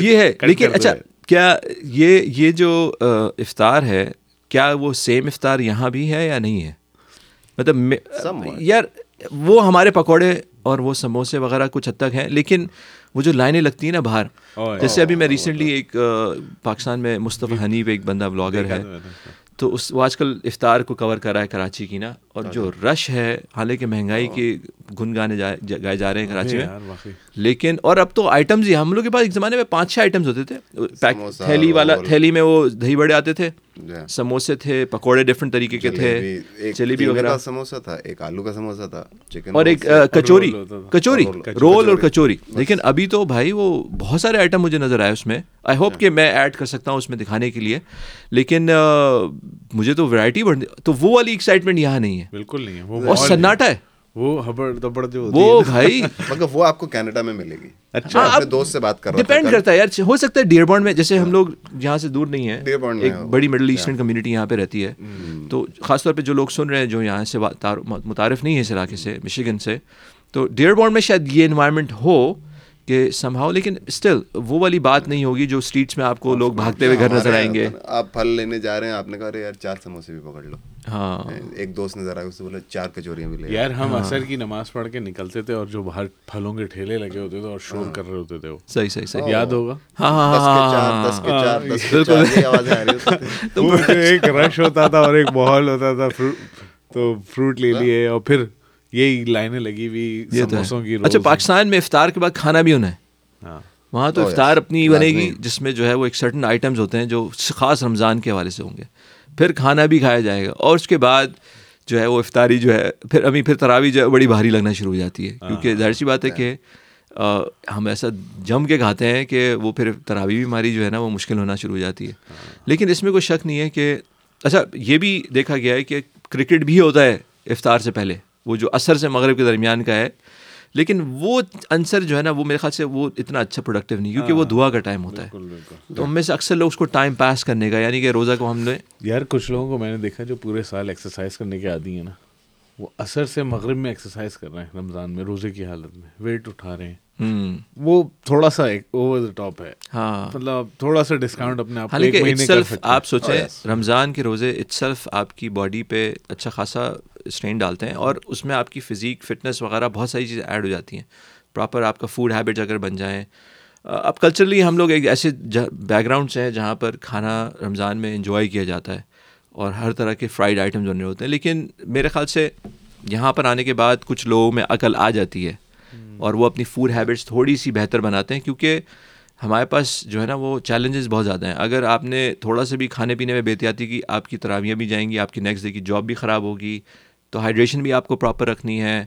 یہ ہے لیکن اچھا کیا یہ جو افطار ہے کیا وہ سیم افطار یہاں بھی ہے یا نہیں ہے؟ مطلب یار وہ ہمارے پکوڑے اور وہ سموسے وغیرہ کچھ حد تک ہیں, لیکن وہ جو لائنیں لگتی ہیں نا باہر, جیسے ابھی میں ریسنٹلی ایک پاکستان میں مصطفیٰ حنیف ایک بندہ بلاگر ہے, تو اس وہ آج کل افطار کو کور کر رہا ہے کراچی کی نا, اور جو رش ہے, حالانکہ مہنگائی کے گن گانے گائے جا رہے ہیں کراچی میں, لیکن اور اب تو آئٹمز ہی, ہم لوگ کے پاس ایک زمانے میں 5-6 آئٹمز ہوتے تھے. تھیلی والا, تھیلی میں وہ دہی بڑے آتے تھے, سموسے تھے, پکوڑے ڈفرینٹ طریقے کے تھے, جلیبی وغیرہ, سموسا تھا ایک, آلو کا سموسا تھا, اور ایک کچوری رول اور کچوری. لیکن ابھی تو بھائی وہ بہت سارے آئٹم مجھے نظر آئے اس میں, آئی ہوپ کہ میں ایڈ کر سکتا ہوں اس میں دکھانے کے لیے, لیکن مجھے تو ورائٹی بڑھنی, تو وہ والی ایکسائٹمنٹ یہاں نہیں ہے. بالکل نہیں ہے, وہ سناٹا ہے, وہ ہبڑ دبڑ جو ہوتی ہے وہ بھائی, مگر وہ آپ کو کینیڈا میں ملے گی. اچھا اپنے دوست سے بات کر رہا ہوں, ڈیپینڈ کرتا ہے یار, ہو سکتا ہے ڈیئربورن میں, جیسے ہم لوگ یہاں سے دور نہیں ہیں, ایک بڑی مڈل ایسٹرن کمیونٹی یہاں پہ رہتی ہے, تو خاص طور پہ جو لوگ سن رہے ہیں جو یہاں سے متعارف نہیں ہے اس علاقے سے, مشیگن سے, تو ڈیئربورن میں شاید یہ انوائرمنٹ ہو کہ سم ہاؤ, لیکن اسٹل وہ والی بات نہیں ہوگی جو اسٹریٹس میں آپ کو لوگ بھاگتے ہوئے گھر نظر آئیں گے. آپ پھل لینے جا رہے ہیں, آپ نے کہا یار 4 سموسے بھی پکڑ لو. ہاں ایک دوست نظر آئے, اس سے بولا 4 کچوریاں بھی لے. یار ہم عصر کی نماز پڑھ کے نکلتے تھے, اور جو باہر پھلوں کے ٹھیلے لگے ہوتے تھے اور شور کر رہے ہوتے تھے, وہ صحیح صحیح صحیح یاد ہوگا. ہاں ہاں بالکل, تو ایک رش ہوتا تھا اور ایک ماحول ہوتا تھا, تو فروٹ لے لیے اور پھر یہی لائنیں لگی ہوئی سموسوں کی. اچھا پاکستان میں افطار کے بعد کھانا بھی ہونا ہے, وہاں تو افطار اپنی بنے گی جس میں جو ہے وہ ایک سرٹن آئٹمز ہوتے ہیں جو خاص رمضان کے حوالے سے ہوں گے, پھر کھانا بھی کھایا جائے گا, اور اس کے بعد جو ہے وہ افطاری جو ہے پھر ابھی پھر تراویح جو ہے بڑی بھاری لگنا شروع ہو جاتی ہے, کیونکہ ظاہر سی بات ہے کہ ہم ایسا جم کے کھاتے ہیں کہ وہ پھر تراویح بھی ہماری جو ہے نا وہ مشکل ہونا شروع ہو جاتی ہے. لیکن اس میں کوئی شک نہیں ہے کہ اچھا یہ بھی دیکھا گیا ہے کہ کرکٹ بھی ہوتا ہے افطار سے پہلے, وہ جو عصر سے مغرب کے درمیان کا ہے, لیکن وہ عنصر جو ہے نا وہ میرے خیال سے وہ اتنا اچھا پروڈکٹیو نہیں, کیونکہ وہ دعا کا ٹائم ہوتا ہے. تو ہم میں سے اکثر لوگ اس کو ٹائم پاس کرنے کا, یعنی کہ روزہ کو ہم نے, یار کچھ لوگوں کو میں نے دیکھا جو پورے سال ایکسرسائز کرنے کے عادی ہیں نا, وہ عصر سے مغرب میں ایکسرسائز کر رہے ہیں رمضان میں روزے کی حالت میں, ویٹ اٹھا رہے ہیں. وہ تھوڑا سا اوور دا ٹاپ ہے, مطلب تھوڑا سا ڈسکاؤنٹ اپنے آپ کو ایک مہینے کا. آپ سوچیں رمضان کے روزے اٹ سیلف آپ کی باڈی پہ اچھا خاصا اسٹرین ڈالتے ہیں, اور اس میں آپ کی فزیک فٹنس وغیرہ بہت ساری چیزیں ایڈ ہو جاتی ہیں. پراپر آپ کا فوڈ ہیبٹس اگر بن جائیں, اب کلچرلی ہم لوگ ایک ایسے بیک گراؤنڈ سے ہیں جہاں پر کھانا رمضان میں انجوائے کیا جاتا ہے اور ہر طرح کے فرائیڈ آئٹمز بنے ہوتے ہیں, لیکن میرے خیال سے یہاں پر آنے کے بعد کچھ لوگوں میں عقل آ جاتی ہے اور وہ اپنی فوڈ ہیبٹس تھوڑی سی بہتر بناتے ہیں, کیونکہ ہمارے پاس جو ہے نا وہ چیلنجز بہت زیادہ ہیں. اگر آپ نے تھوڑا سا بھی کھانے پینے میں بے احتیاطی کی, آپ کی تراویح بھی جائیں گی, آپ کی نیکسٹ ڈے کی جاب بھی خراب ہوگی, تو ہائیڈریشن بھی آپ کو پراپر رکھنی ہے.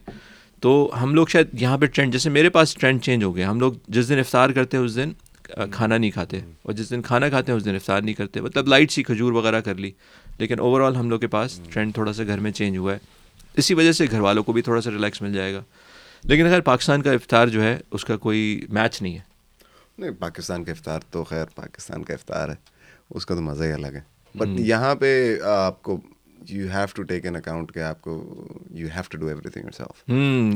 تو ہم لوگ شاید یہاں پہ ٹرینڈ, جیسے میرے پاس ٹرینڈ چینج ہو گیا, ہم لوگ جس دن افطار کرتے ہیں اس دن کھانا نہیں کھاتے, اور جس دن کھانا کھاتے ہیں اس دن افطار نہیں کرتے, مطلب لائٹ سی کھجور وغیرہ کر لی. لیکن اوور آل ہم لوگ کے پاس ٹرینڈ تھوڑا سا گھر میں چینج ہوا ہے, اسی وجہ سے گھر والوں کو بھی تھوڑا سا ریلیکس مل جائے گا. لیکن اگر پاکستان کا افطار جو ہے اس کا کوئی میچ نہیں ہے. نہیں, پاکستان کا افطار تو خیر پاکستان کا افطار ہے, اس کا تو مزہ ہی الگ ہے. بٹ یہاں پہ آپ کو you have to take an account کہ آپ کو you have to do everything yourself.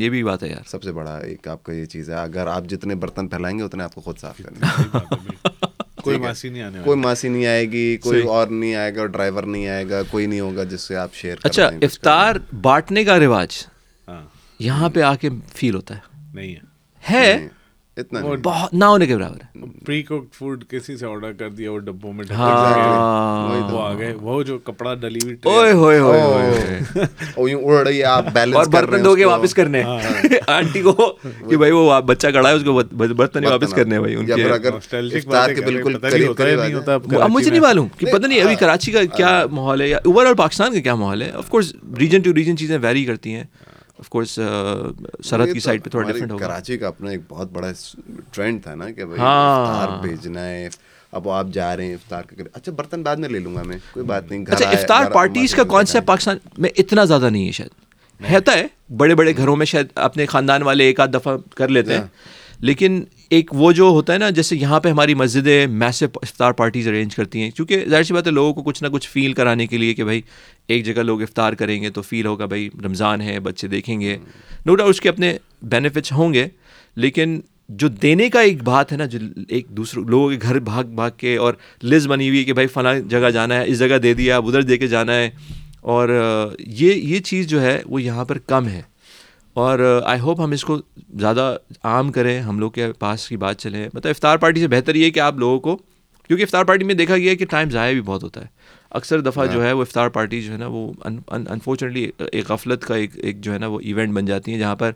یہ بھی بات ہے یار, سب سے بڑا ایک آپ کا یہ چیز ہے, اگر آپ جتنے برتن پھیلائیں گے اتنے آپ کو خود صاف کرنا ہے. کوئی ماسی نہیں آنے, کوئی ماسی نہیں آئے گی, کوئی اور نہیں آئے گا, ڈرائیور نہیں آئے گا, کوئی نہیں ہوگا جس سے آپ شیئر. اچھا, افطار بانٹنے کا رواج یہاں پہ آ کے فیل ہوتا ہے, نہیں ہے اتنا بہت نہ ہونے کے برابر ہے. پری کوکڈ فوڈ کسی سے آرڈر کر دیا, وہ ڈبوں میں وہ آ گئے, وہ جو کپڑا ڈلیوری اوئے ہوئے ہوئے اڑ رہی ہے, آپ بیلنس کر رہے ہو کہ واپس کرنے آنٹی کو کہ بھائی وہ بچہ کڑا ہے اس کو برتن واپس کرنے. بھائی ان کے بالکل مجھے نہیں معلوم کہ پتہ نہیں ابھی کراچی کا کیا ماحول ہے یا اوور آل پاکستان کا کیا ماحول ہے. Of course region to region چیزیں ویری کرتی ہیں, آف کورس سرحد کی سائڈ پہ تھوڑا ڈفرینٹ ہوگا. کراچی کا اپنا ایک بہت بڑا ٹرینڈ تھا نا کہ بھائی افطار بھیجنا ہے, اب آپ جا رہے ہیں افطار کر کے, اچھا برتن بعد میں لے لوں گا میں, کوئی بات نہیں. اچھا, افطار پارٹیز کا کانسیپٹ پاکستان میں اتنا زیادہ نہیں ہے, شاید رہتا ہے بڑے بڑے گھروں میں, شاید اپنے خاندان والے ایک آدھ دفعہ کر لیتے ہیں, لیکن ایک وہ جو ہوتا ہے نا جیسے یہاں پہ ہماری مسجدیں میسو افطار پارٹیز ارینج کرتی ہیں, کیونکہ ظاہر سی بات ہے لوگوں کو کچھ نہ کچھ فیل کرانے کے لیے کہ بھائی ایک جگہ لوگ افطار کریں گے تو فیل ہوگا بھائی رمضان ہے, بچے دیکھیں گے, نو ڈاؤٹ اس کے اپنے بینیفٹس ہوں گے, لیکن جو دینے کا ایک بات ہے نا, جو ایک دوسرے لوگوں کے گھر بھاگ بھاگ کے اور لسٹ بنی ہوئی ہے کہ بھائی فلاں جگہ جانا ہے, اس جگہ دے دیا, اب ادھر دے کے جانا ہے, اور یہ چیز جو ہے وہ یہاں پر کم ہے. اور آئی ہوپ ہم اس کو زیادہ عام کریں, ہم لوگ کے پاس کی بات چلیں. مطلب افطار پارٹی سے بہتر یہ ہے کہ آپ لوگوں کو, کیونکہ افطار پارٹی میں دیکھا گیا ہے کہ ٹائم ضائع بھی بہت ہوتا ہے, اکثر دفعہ جو ہے وہ افطار پارٹی جو ہے نا وہ انفارچونیٹلی ایک غفلت کا ایک جو ہے نا وہ ایونٹ بن جاتی ہیں, جہاں پر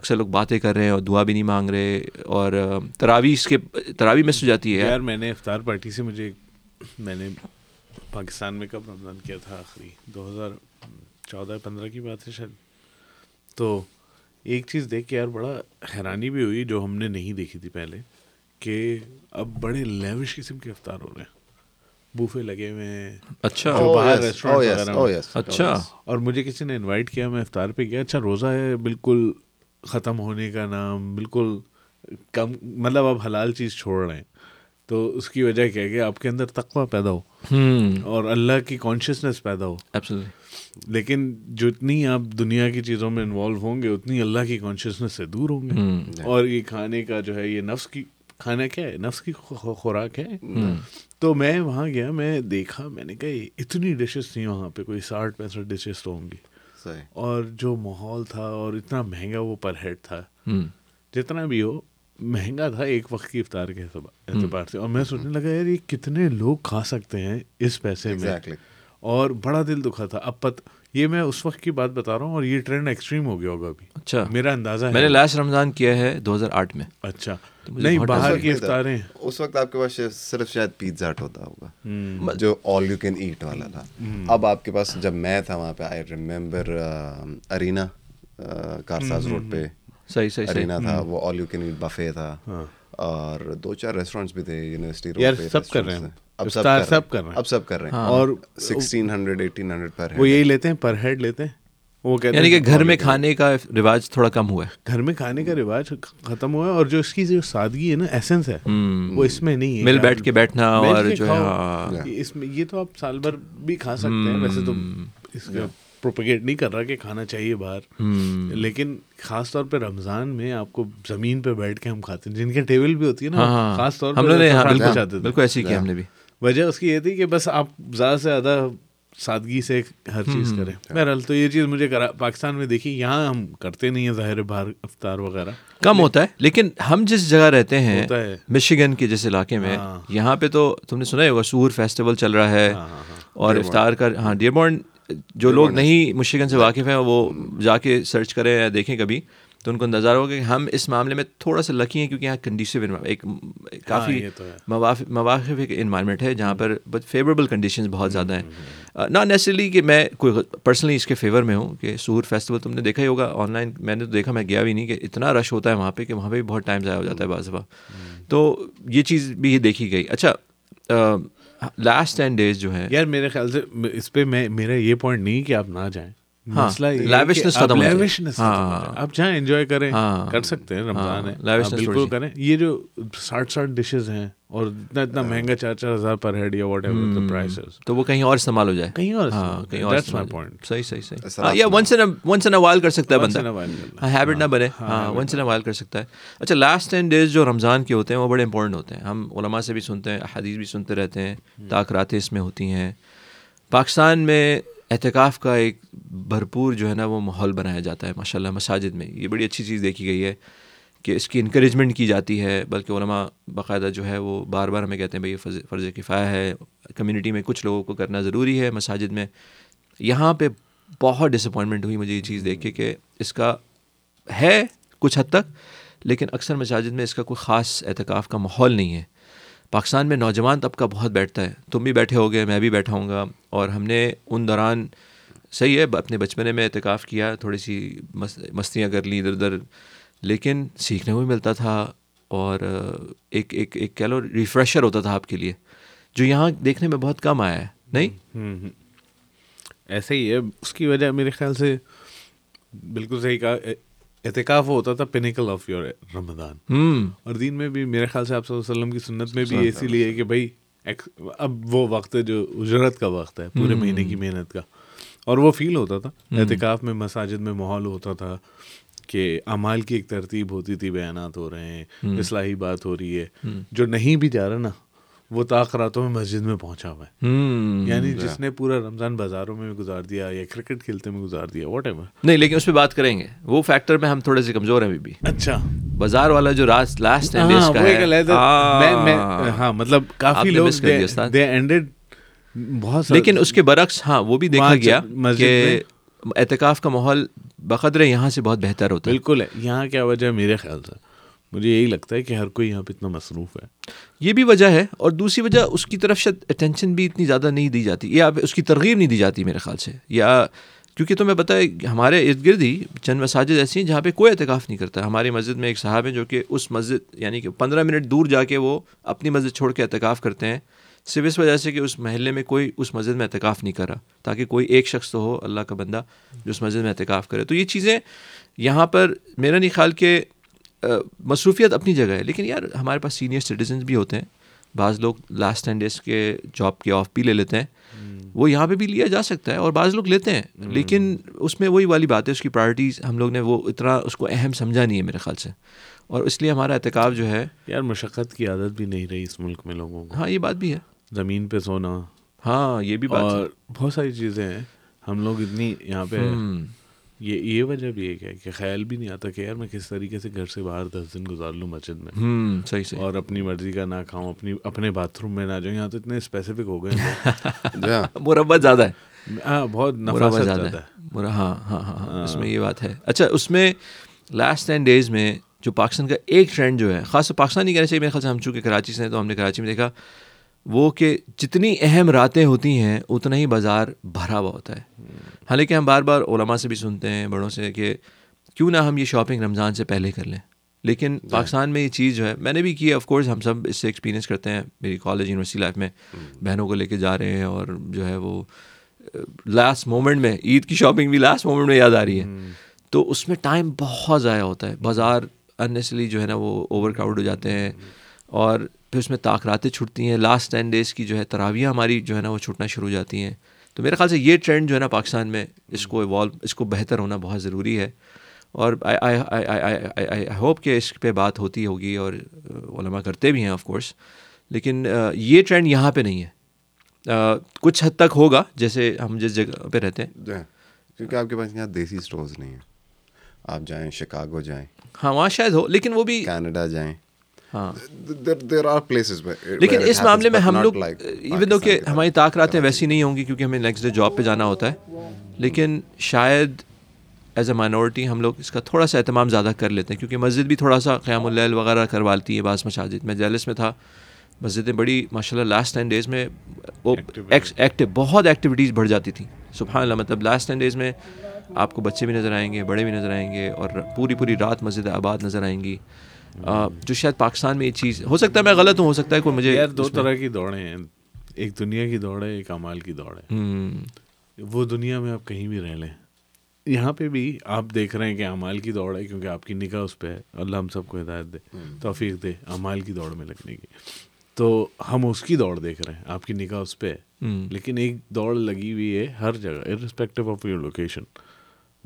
اکثر لوگ باتیں کر رہے ہیں اور دعا بھی نہیں مانگ رہے, اور تراویح مس ہو جاتی ہے. یار میں نے افطار پارٹی سے میں نے پاکستان میں کب رمضان کیا تھا, آخری 2014-15 کی بات ہے شاید, تو ایک چیز دیکھ کے یار بڑا حیرانی بھی ہوئی جو ہم نے نہیں دیکھی تھی پہلے, کہ اب بڑے لیوش قسم کے افطار ہو رہے ہیں, بوفے لگے ہوئے ہیں, اچھا باہر ریسٹورینٹ وغیرہ. اچھا, اور مجھے کسی نے انوائٹ کیا, میں افطار پہ گیا, اچھا روزہ ہے, بالکل ختم ہونے کا نام, بالکل کم, مطلب آپ حلال چیز چھوڑ رہے ہیں, تو اس کی وجہ کیا ہے کہ آپ کے اندر تقویٰ پیدا ہو اور اللہ کی کانشیسنیس پیدا ہو. Absolutely. لیکن جتنی آپ دنیا کی چیزوں میں انوالو ہوں گے اتنی اللہ کی کانشیسنیس سے دور ہوں گے. اور یہ کھانے کا جو ہے, یہ نفس کی کھانا کیا ہے, نفس کی خوراک ہے. تو میں وہاں گیا, میں دیکھا, میں نے کہا اتنی ڈشز تھیں وہاں پہ, کوئی 60-65 ڈشز تو ہوں گی. اور جو ماحول تھا, اور اتنا مہنگا وہ پر ہیڈ تھا, جتنا بھی ہو مہنگا تھا ایک وقت کی افطار کے اعتبار سے. اور میں سوچنے لگا یار یہ کتنے لوگ کھا سکتے ہیں اس پیسے میں, اور بڑا دل دکھا تھا. اب یہ میں اس وقت کی بات بتا رہا ہوں, اور یہ ٹرینڈ ایکسٹریم ہو گیا ہوگا ابھی. اچھا, میرا اندازہ ہے, میں نے لاسٹ رمضان کیا ہے 2008 میں. اچھا, نہیں باہر کی افطاریں اس وقت آپ کے پاس صرف شاید پیزا ہٹ ہوتا ہوگا جو آل یو کین ایٹ والا تھا. اب آپ کے پاس, جب میں تھا وہاں پہ, I remember Irina Karsaz road پہ ارینا تھا, وہ all you can eat buffet تھا, اور 2-4 ریسٹورینٹس بھی تھے یونیورسٹی روڈ پہ. سب کر رہے ہیں اب, سب کر رہے ہیں, اور 1600 1800 پر وہ یہی لیتے ہیں, پر ہیڈ لیتے ہیں. وہ کہتے یعنی کہ گھر میں کھانے کا رواج تھوڑا کم ہوا ہے, گھر میں کھانے کا رواج ختم ہوا ہے, اور جو اس کی جو سادگی ہے نا, ایسنس ہے وہ اس میں نہیں ہے, مل بیٹھ کے بیٹھنا اور جو ہے اس میں, یہ تو آپ سال بھر بھی کھا سکتے ہیں. ویسے تو اس کا پروپیگیٹ نہیں کر رہا کہ کھانا چاہیے باہر, لیکن خاص طور پہ رمضان میں آپ کو زمین پہ بیٹھ کے ہم کھاتے ہیں, جن کے ٹیبل بھی ہوتی ہے نا, خاص طور پہ بالکل ایسی کی ہم نے بھی. وجہ اس کی یہ تھی کہ بس آپ زیادہ سے زیادہ سادگی سے ہر چیز کریں. بہرحال تو یہ چیز مجھے پاکستان میں دیکھی, یہاں ہم کرتے نہیں ہیں ظاہر, باہر افطار وغیرہ کم ہوتا ہے. لیکن ہم جس جگہ رہتے ہیں مشیگن کے جس علاقے میں, یہاں پہ تو تم نے سنا ہے سور فیسٹیول چل رہا ہے, اور افطار کا, ہاں ڈیربورن, جو لوگ نہیں مشیگن سے واقف ہیں وہ جا کے سرچ کریں یا دیکھیں کبھی, تو ان کو اندازہ ہوگا کہ ہم اس معاملے میں تھوڑا سا لکی ہیں, کیونکہ یہاں کنڈیشن ایک کافی مواقف ایک انوائرمنٹ ہے جہاں پر فیوریبل کنڈیشنز بہت زیادہ ہیں. ناٹ نیسسرلی کہ میں کوئی پرسنلی اس کے فیور میں ہوں کہ سور فیسٹیول تم نے دیکھا ہی ہوگا آن لائن, میں نے تو دیکھا, میں گیا بھی نہیں, کہ اتنا رش ہوتا ہے وہاں پہ کہ وہاں پہ بھی بہت ٹائم ضائع ہو جاتا ہے بعض دفعہ, تو یہ چیز بھی دیکھی گئی. اچھا لاسٹ 10 days جو ہے یار, میرے خیال سے اس پہ میں, میرا یہ پوائنٹ نہیں کہ آپ نہ جائیں, آپ جائیں انجوائے کریں, کر سکتے ہیں, رمضان ہے بالکل کریں. یہ جو 60 ڈشز ہیں اور اتنا مہنگا 4,000 پر ہیڈ یا whatever the price is, تو وہ کہیں اور استعمال ہو جائے, کہیں اور, دیٹس مائی پوائنٹ. صحیح. یا ونس ان ا وائل کر سکتا ہے بندہ, ہیبٹ نہ بنے, ونس ان ا وائل کر سکتا ہے. اچھا لاسٹ 10 days جو رمضان کے ہوتے ہیں وہ بڑے امپورٹنٹ ہوتے ہیں, ہم علماء سے بھی سنتے ہیں, احادیث بھی سنتے رہتے ہیں, تاکراتیں اس میں ہوتی ہیں. پاکستان میں احتکاف کا ایک بھرپور جو ہے نا وہ ماحول بنایا جاتا ہے ماشاء اللہ مساجد میں, یہ بڑی اچھی چیز دیکھی گئی ہے کہ اس کی انکریجمنٹ کی جاتی ہے, بلکہ علماء باقاعدہ جو ہے وہ بار بار ہمیں کہتے ہیں بھائی یہ فرض کفایہ ہے, کمیونٹی میں کچھ لوگوں کو کرنا ضروری ہے مساجد میں. یہاں پہ بہت ڈس اپوائنٹمنٹ ہوئی مجھے یہ چیز دیکھ کے کہ اس کا ہے کچھ حد تک, لیکن اکثر مساجد میں اس کا کوئی خاص احتکاف کا ماحول نہیں ہے. پاکستان میں نوجوان طبقہ بہت بیٹھتا ہے, تم بھی بیٹھے ہو گے, میں بھی بیٹھا ہوں گا, اور ہم نے ان دوران صحیح ہے اپنے بچپنے میں اعتکاف کیا, تھوڑی سی مستیاں کر لیں ادھر ادھر, لیکن سیکھنے کو بھی ملتا تھا, اور ایک ایک ایک کہہ لو ریفریشر ہوتا تھا آپ کے لیے, جو یہاں دیکھنے میں بہت کم آیا ہے. نہیں ایسے ہی ہے, اس کی وجہ میرے خیال سے بالکل صحیح کہا, اعتکاف ہوتا تھا پینیکل آف یور رمضان, اور دین میں بھی میرے خیال سے آپ صلی اللہ علیہ وسلم کی سنت میں بھی اسی لیے کہ بھائی اب وہ وقت ہے جو اجرت کا وقت ہے, پورے مہینے کی محنت کا, اور وہ فیل ہوتا تھا اعتکاف میں. مساجد میں ماحول ہوتا تھا کہ اعمال کی ایک ترتیب ہوتی تھی, بیانات ہو رہے ہیں, اصلاحی بات ہو رہی ہے, جو نہیں بھی جا رہا نا وہ تاک راتوں میں مسجد میں پہنچا ہوا ہے, یعنی جس نے پورا رمضان بازاروں میں گزار دیا یا کرکٹ کھیلتے میں گزار دیا واٹ ایور. نہیں لیکن اس پہ بات کریں گے, وہ فیکٹر میں ہم تھوڑے سے کمزور ہیں ابھی بھی. اچھا بازار والا جو رات لاسٹ اینڈ اس کا ہے, ہاں مطلب کافی لوگ دے اینڈڈ بہت, لیکن اس کے برعکس ہاں وہ بھی دیکھا گیا کہ اعتکاف کا ماحول بقدر یہاں سے بہت بہتر ہوتا ہے. بالکل ہے, یہاں کیا وجہ ہے میرے خیال سے, مجھے یہی لگتا ہے کہ ہر کوئی یہاں پہ اتنا مصروف ہے, یہ بھی وجہ ہے, اور دوسری وجہ اس کی طرف شاید اٹینشن بھی اتنی زیادہ نہیں دی جاتی, یا اس کی ترغیب نہیں دی جاتی میرے خیال سے, یا کیونکہ تمہیں پتہ ہے ہمارے ارد گرد ہی چند مساجد ایسی ہیں جہاں پہ کوئی اعتکاف نہیں کرتا. ہماری مسجد میں ایک صاحب ہیں جو کہ اس مسجد یعنی کہ 15 منٹ دور جا کے وہ اپنی مسجد چھوڑ کے اعتکاف کرتے ہیں, صرف اس وجہ سے کہ اس محلے میں کوئی اس مسجد میں اعتکاف نہیں کر رہا, تاکہ کوئی ایک شخص تو ہو اللہ کا بندہ جو اس مسجد میں اعتکاف کرے. تو یہ چیزیں یہاں پر میرا نہیں خیال کہ مصروفیت اپنی جگہ ہے, لیکن یار ہمارے پاس سینئر سٹیزنز بھی ہوتے ہیں, بعض لوگ لاسٹ 10 days کے جاب کے آف بھی لے لیتے ہیں, وہ یہاں پہ بھی لیا جا سکتا ہے اور بعض لوگ لیتے ہیں, لیکن اس میں وہی والی بات ہے, اس کی پرائرٹیز ہم لوگ نے وہ اتنا اس کو اہم سمجھا نہیں ہے میرے خیال سے, اور اس لیے ہمارا اعتکاف جو ہے یار مشقت کی عادت بھی نہیں رہی اس ملک میں لوگوں کو. ہاں یہ بات بھی ہے, زمین پہ سونا, ہاں یہ بھی بات, اور بہت ساری چیزیں ہیں ہم لوگ اتنی یہاں پہ, یہ وجہ بھی ایک ہے کہ خیال بھی نہیں آتا کہ یار میں کس طریقے سے گھر سے باہر 10 دن گزار لوں مسجد میں. صحیح صحیح, اور اپنی مرضی کا نہ کھاؤں, اپنے باتھ روم میں نہ جاؤں, یہاں تو اتنے اسپیسیفک ہو گئے, مربت زیادہ ہے, ہاں بہت نفاست زیادہ ہے, ہاں ہاں ہاں اس میں یہ بات ہے. اچھا اس میں لاسٹ 10 days میں جو پاکستان کا ایک ٹرینڈ جو ہے, خاص پاکستان نہیں کہنا چاہیے میرے خیال سے, ہم چونکہ کراچی سے ہیں تو ہم نے کراچی میں دیکھا وہ کہ جتنی اہم راتیں ہوتی ہیں اتنا ہی بازار بھرا ہوا ہوتا ہے. حالانکہ ہم بار بار علماء سے بھی سنتے ہیں, بڑوں سے, کہ کیوں نہ ہم یہ شاپنگ رمضان سے پہلے کر لیں, لیکن پاکستان میں یہ چیز جو ہے میں نے بھی کی ہے, آف کورس ہم سب اس سے ایکسپیرینس کرتے ہیں, میری کالج یونیورسٹی لائف میں بہنوں کو لے کے جا رہے ہیں اور جو ہے وہ لاسٹ مومنٹ میں، عید کی شاپنگ بھی لاسٹ مومنٹ میں یاد آ رہی ہے، تو اس میں ٹائم بہت ضائع ہوتا ہے، بازار انیسلی جو ہے نا وہ اوور کراؤڈ ہو جاتے ہیں، اور پھر اس میں تاخیراتیں چھٹتی ہیں، لاسٹ 10 days کی جو ہے تراویح ہماری جو ہے نا وہ چھٹنا شروع ہو جاتی ہیں. تو میرے خیال سے یہ ٹرینڈ جو ہے نا پاکستان میں، اس کو ایوالو، اس کو بہتر ہونا بہت ضروری ہے، اور آئی ہوپ کہ اس پہ بات ہوتی ہوگی اور علماء کرتے بھی ہیں آف کورس، لیکن یہ ٹرینڈ یہاں پہ نہیں ہے. کچھ حد تک ہوگا جیسے ہم جس جگہ پہ رہتے ہیں، کیونکہ آپ کے پاس یہاں دیسی سٹورز نہیں ہیں. آپ جائیں شکاگو جائیں، ہاں وہاں شاید ہو، لیکن وہ بھی کینیڈا جائیں، ہاں there are places where، لیکن اس معاملے میں ہم لوگ ایون دو کہ ہماری طاقت راتیں ویسی نہیں ہوں گی کیونکہ ہمیں نیکسٹ ڈے جاب پہ جانا ہوتا ہے، لیکن شاید ایز اے مائنورٹی ہم لوگ اس کا تھوڑا سا اہتمام زیادہ کر لیتے ہیں، کیونکہ مسجد بھی تھوڑا سا قیام اللیل وغیرہ کرواتی ہے بعض مساجد میں. جیلس میں تھا، مسجدیں بڑی ماشاء اللہ لاسٹ 10 days میں ایکٹیو، بہت ایکٹیویٹیز بڑھ جاتی تھیں سبحان اللہ. مطلب لاسٹ 10 days میں آپ کو بچے بھی نظر آئیں گے، بڑے بھی نظر آئیں گے، اور پوری پوری رات مسجد آباد نظر آئیں گی، جو شاید پاکستان میں یہ چیز، ہو سکتا ہے میں غلط ہوں، ہو سکتا ہے کوئی مجھے. یار دو طرح کی دوڑیں ہیں، ایک دنیا کی دوڑ ہے، ایک اعمال کی دوڑ ہے. وہ دنیا میں آپ کہیں بھی رہ لیں، یہاں پہ بھی آپ دیکھ رہے ہیں کہ اعمال کی دوڑ ہے کیونکہ آپ کی نگاہ اس پہ ہے. اللہ ہم سب کو ہدایت دے، توفیق دے اعمال کی دوڑ میں لگنے کی. تو ہم اس کی دوڑ دیکھ رہے ہیں، آپ کی نگاہ اس پہ ہے، لیکن ایک دوڑ لگی ہوئی ہے ہر جگہ irrespective of your location.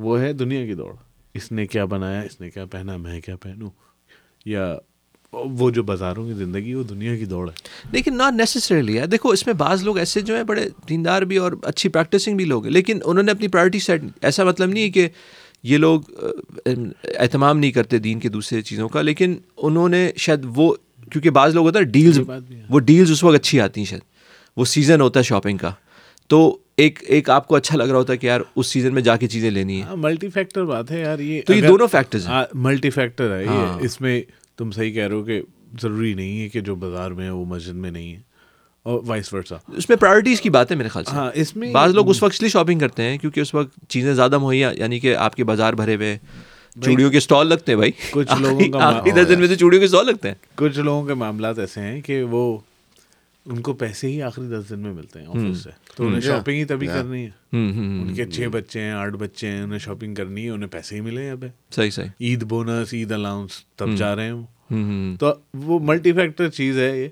وہ ہے دنیا کی دوڑ، اس نے کیا بنایا، اس نے کیا پہنا، میں کیا پہنوں، یا وہ جو بازاروں کی زندگی، وہ دنیا کی دوڑ ہے. لیکن ناٹ نیسسریلی ہے. دیکھو اس میں بعض لوگ ایسے جو ہیں بڑے دیندار بھی اور اچھی پریکٹسنگ بھی لوگ ہیں، لیکن انہوں نے اپنی پرائرٹی سیٹ، ایسا مطلب نہیں ہے کہ یہ لوگ اہتمام نہیں کرتے دین کے دوسرے چیزوں کا، لیکن انہوں نے شاید وہ، کیونکہ بعض لوگ ہوتا ہے ڈیلز، وہ ڈیلز اس وقت اچھی آتی ہیں، شاید وہ سیزن ہوتا ہے شاپنگ کا، تو ایک آپ کو اچھا لگ رہا ہوتا ہے کہ یار اس سیزن میں جا کے چیزیں لینی ہے. ملٹی فیکٹر بات ہے یار، یہ تو یہ دونوں فیکٹرز ہیں، ملٹی فیکٹر ہے یہ. اس میں تم صحیح کہہ رہے ہو کہ ضروری نہیں ہے کہ جو بازار میں ہے وہ مسجد میں نہیں ہے، اور وائس ورسا. اس میں پرائرٹیز کی بات ہے میرے خیال سے. ہاں اس میں بعض لوگ اس وقت اس لیے شاپنگ کرتے ہیں کیونکہ اس وقت چیزیں زیادہ مہیا، یعنی کہ آپ کے بازار بھرے ہوئے، چوڑیوں کے اسٹال لگتے ہیں بھائی، کچھ لوگوں کا آخری 10 دن میں تو چوڑیوں کے اسٹال لگتے ہیں. کچھ لوگوں کے معاملات ایسے ہیں کہ وہ ان کو پیسے ہی آخری 10 دن میں ملتے ہیں آفس سے، تو انہیں شاپنگ ہی تبھی کرنی ہے. ان کے 6 بچے ہیں، 8 بچے ہیں، انہیں شاپنگ کرنی ہے، انہیں پیسے ہی ملے ہیں اب. صحیح صحیح، عید بونس، عید الاؤنس، تب جا رہے ہیں وہ. تو وہ ملٹی فیکٹر چیز ہے یہ،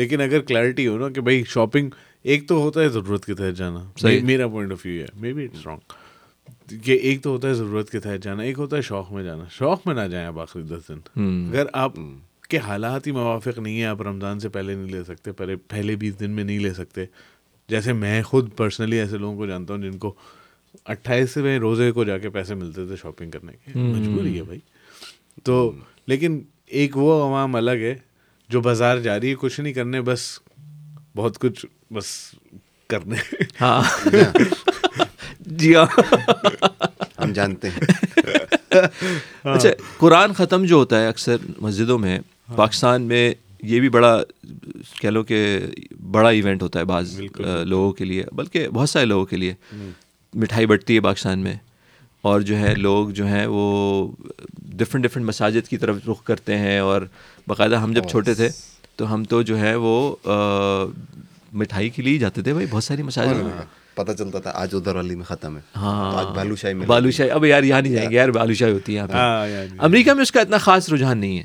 لیکن اگر کلیئرٹی ہو نا کہ بھائی شاپنگ ایک تو ہوتا ہے ضرورت کے تحت جانا، میرا پوائنٹ آف ویو ہے، مے بی اٹس رانگ، کہ ایک تو ہوتا ہے ضرورت کے تحت جانا، ایک ہوتا ہے شوق میں جانا. شوق میں نہ جائیں آپ آخری 10 دن. اگر آپ کے حالات ہی موافق نہیں ہیں، آپ رمضان سے پہلے نہیں لے سکتے، پہلے 20 دن میں نہیں لے سکتے. جیسے میں خود پرسنلی ایسے لوگوں کو جانتا ہوں جن کو 28ویں روزے کو جا کے پیسے ملتے تھے شاپنگ کرنے کے. مجبوری ہے بھائی. تو لیکن ایک وہ عوام الگ ہے جو بازار جا رہی ہے کچھ نہیں کرنے، بس بہت کچھ بس کرنے. ہاں جی ہاں، ہم جانتے ہیں. اچھا قرآن ختم جو ہوتا ہے اکثر مسجدوں میں، پاکستان میں یہ بھی بڑا، کہہ لو کہ بڑا ایونٹ ہوتا ہے بعض لوگوں کے لیے، بلکہ بہت سارے لوگوں کے لیے. مٹھائی بٹتی ہے پاکستان میں، اور جو ہے لوگ جو ہیں وہ ڈفرینٹ ڈفرینٹ مساجد کی طرف رخ کرتے ہیں. اور باقاعدہ ہم جب چھوٹے تھے تو ہم تو جو ہے وہ مٹھائی کے لیے جاتے تھے بھائی، بہت ساری مساجد. پتہ چلتا تھا آج ادھر والی میں ختم ہے، ہاں بالو شاہی میں، بالو شاہی. اب یار یہاں نہیں جائیں گے یار، بالو شاہی ہوتی ہے یہاں پہ. امریکہ میں اس کا اتنا خاص رجحان نہیں ہے.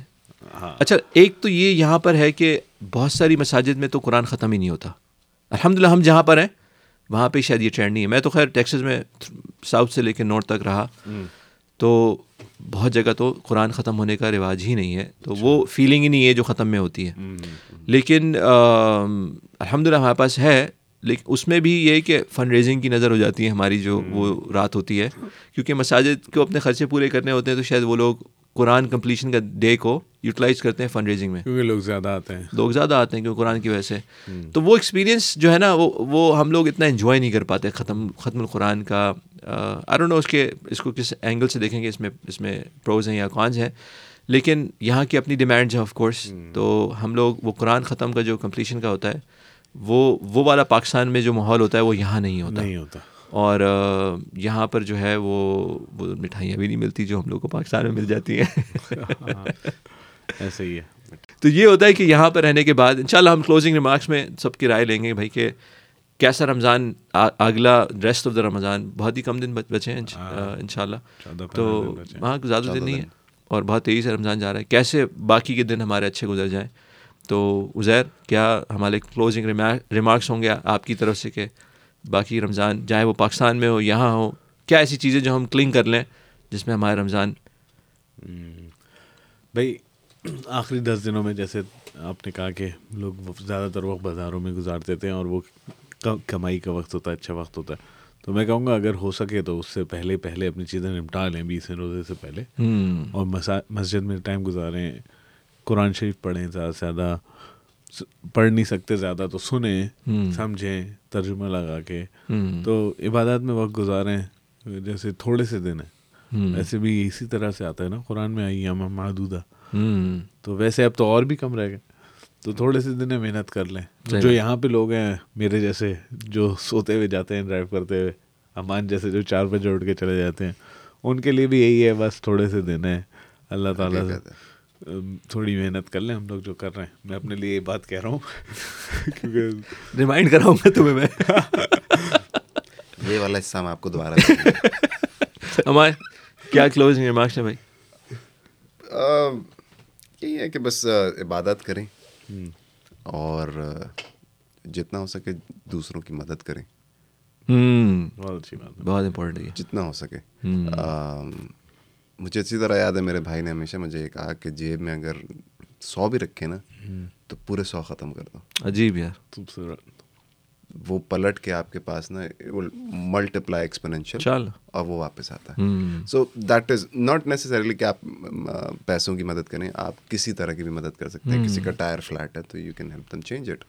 اچھا ایک تو یہ یہاں پر ہے کہ بہت ساری مساجد میں تو قرآن ختم ہی نہیں ہوتا. الحمدللہ ہم جہاں پر ہیں وہاں پہ شاید یہ ٹرینڈ نہیں ہے. میں تو خیر ٹیکساس میں ساؤتھ سے لے کے نارتھ تک رہا، تو بہت جگہ تو قرآن ختم ہونے کا رواج ہی نہیں ہے، تو وہ فیلنگ ہی نہیں ہے جو ختم میں ہوتی ہے. لیکن الحمدللہ ہمارے پاس ہے، لیکن اس میں بھی یہ کہ فنڈ ریزنگ کی نظر ہو جاتی ہے ہماری جو وہ رات ہوتی ہے، کیونکہ مساجد کو اپنے خرچے پورے کرنے ہوتے ہیں، تو شاید وہ لوگ قرآن کمپلیشن کا ڈے کو یوٹیلائز کرتے ہیں فنڈ ریزنگ میں، کیونکہ لوگ زیادہ آتے ہیں کیونکہ قرآن کی وجہ سے. تو وہ ایکسپیرینس جو ہے نا وہ ہم لوگ اتنا انجوائے نہیں کر پاتے ختم القرآن کا. آئی ڈونٹ نو اس کو کس اینگل سے دیکھیں گے، اس میں پروز ہیں یا کونز ہیں، لیکن یہاں کی اپنی ڈیمانڈز ہیں آف کورس. تو ہم لوگ وہ قرآن ختم کا جو کمپلیشن کا ہوتا ہے، وہ والا پاکستان میں جو ماحول ہوتا ہے وہ یہاں نہیں ہوتا. اور یہاں پر جو ہے وہ مٹھائیاں بھی نہیں ملتی جو ہم لوگ کو پاکستان میں مل جاتی ہیں. ایسے ہی ہے. تو یہ ہوتا ہے کہ یہاں پر رہنے کے بعد انشاءاللہ ہم کلوزنگ ریمارکس میں سب کی رائے لیں گے بھائی، کہ کیسا رمضان اگلا ریسٹ آف دا رمضان, بہت ہی کم دن بچے ہیں انشاءاللہ, تو وہاں زیادہ دن نہیں ہے اور بہت تیزی سے رمضان جا رہا ہے, کیسے باقی کے دن ہمارے اچھے گزر جائیں. تو عزیر, کیا ہمارے کلوزنگ ریمارکس ہوں گے آپ کی طرف سے کہ باقی رمضان چاہے وہ پاکستان میں ہو یہاں ہو, کیا ایسی چیزیں جو ہم کلنگ کر لیں جس میں ہمارے رمضان؟ بھائی آخری 10 دنوں میں جیسے آپ نے کہا کہ لوگ زیادہ تر وقت بازاروں میں گزارتے تھے اور وہ کمائی کا وقت ہوتا ہے, اچھا وقت ہوتا ہے, تو میں کہوں گا اگر ہو سکے تو اس سے پہلے پہلے اپنی چیزیں نمٹا لیں 20 روزے سے پہلے, اور مسجد میں ٹائم گزاریں, قرآن شریف پڑھیں, زیادہ سے زیادہ پڑھ نہیں سکتے زیادہ تو سنیں, سمجھیں, ترجمہ لگا کے, تو عبادات میں وقت گزاریں. جیسے تھوڑے سے دن ہیں ویسے بھی اسی طرح سے آتا ہے نا قرآن میں, آئی ہم محدودہ, تو ویسے اب تو اور بھی کم رہ گئے, تو تھوڑے سے دن محنت کر لیں. جو یہاں پہ لوگ ہیں میرے جیسے جو سوتے ہوئے جاتے ہیں ڈرائیو کرتے ہوئے, امان جیسے جو 4 بجے اٹھ کے چلے جاتے ہیں, ان کے لیے بھی یہی ہے, بس تھوڑے سے دن ہیں, اللہ تعالیٰ سے تھوڑی محنت کر لیں. ہم لوگ جو کر رہے ہیں, میں اپنے لیے یہ بات کہہ رہا ہوں کیونکہ ریمائنڈ کراؤں گا تمہیں میں, یہ والا حصہ ہم آپ کو دوبارہ. ہمارے کیا کلوزنگ ریمارکس ہیں بھائی؟ یہی ہے کہ بس عبادت کریں اور جتنا ہو سکے دوسروں کی مدد کریں, بہت امپورٹنٹ ہے جتنا ہو سکے. مجھے اچھی طرح یاد ہے میرے بھائی نے ہمیشہ مجھے یہ کہا کہ جیب میں اگر 100 بھی رکھے نا تو پورے 100 ختم کر دو. عجیب یار, وہ پلٹ کے آپ کے پاس نا ملٹیپلائی ایکسپونینشیل اور وہ واپس آتا ہے. So that is not necessarily کہ آپ پیسوں کی مدد کریں, آپ کسی طرح کی بھی مدد کر سکتے ہیں. کسی کا ٹائر فلیٹ ہے تو you can help them change it,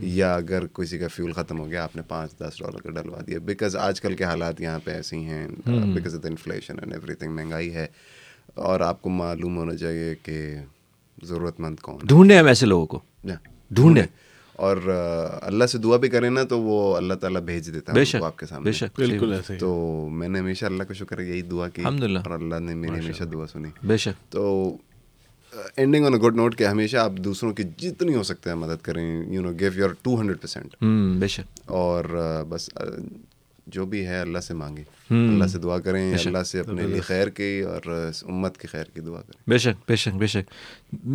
یا اگر کسی کا فیول ختم ہو گیا آپ نے $5-10 کا ڈلوا دیا, بیکاز آج کل کے حالات یہاں پہ ایسی ہیں, because of inflation and everything, مہنگائی ہے, اور آپ کو معلوم ہونا چاہیے کہ ضرورت مند کون, ڈھونڈیں ہم ایسے لوگوں کو, ڈھونڈیں اور اللہ سے دعا بھی کریں نا تو وہ اللہ تعالیٰ بھیج دیتا ہے آپ کے سامنے. بالکل, تو میں نے ہمیشہ اللہ کا شکر یہی دعا کی اور اللہ نے میری ہمیشہ دعا سنی. بے شک, تو ending on a good note کہ ہمیشہ آپ دوسروں کی جتنی ہو سکتے ہیں مدد کریں, یو نو گیو یور 200%. بے شک, اور بس جو بھی ہے اللہ سے مانگیں, اللہ سے دعا کریں, اللہ سے اپنے لیے خیر کی اور امت کی خیر کی دعا کریں. بے شک بے شک بے شک,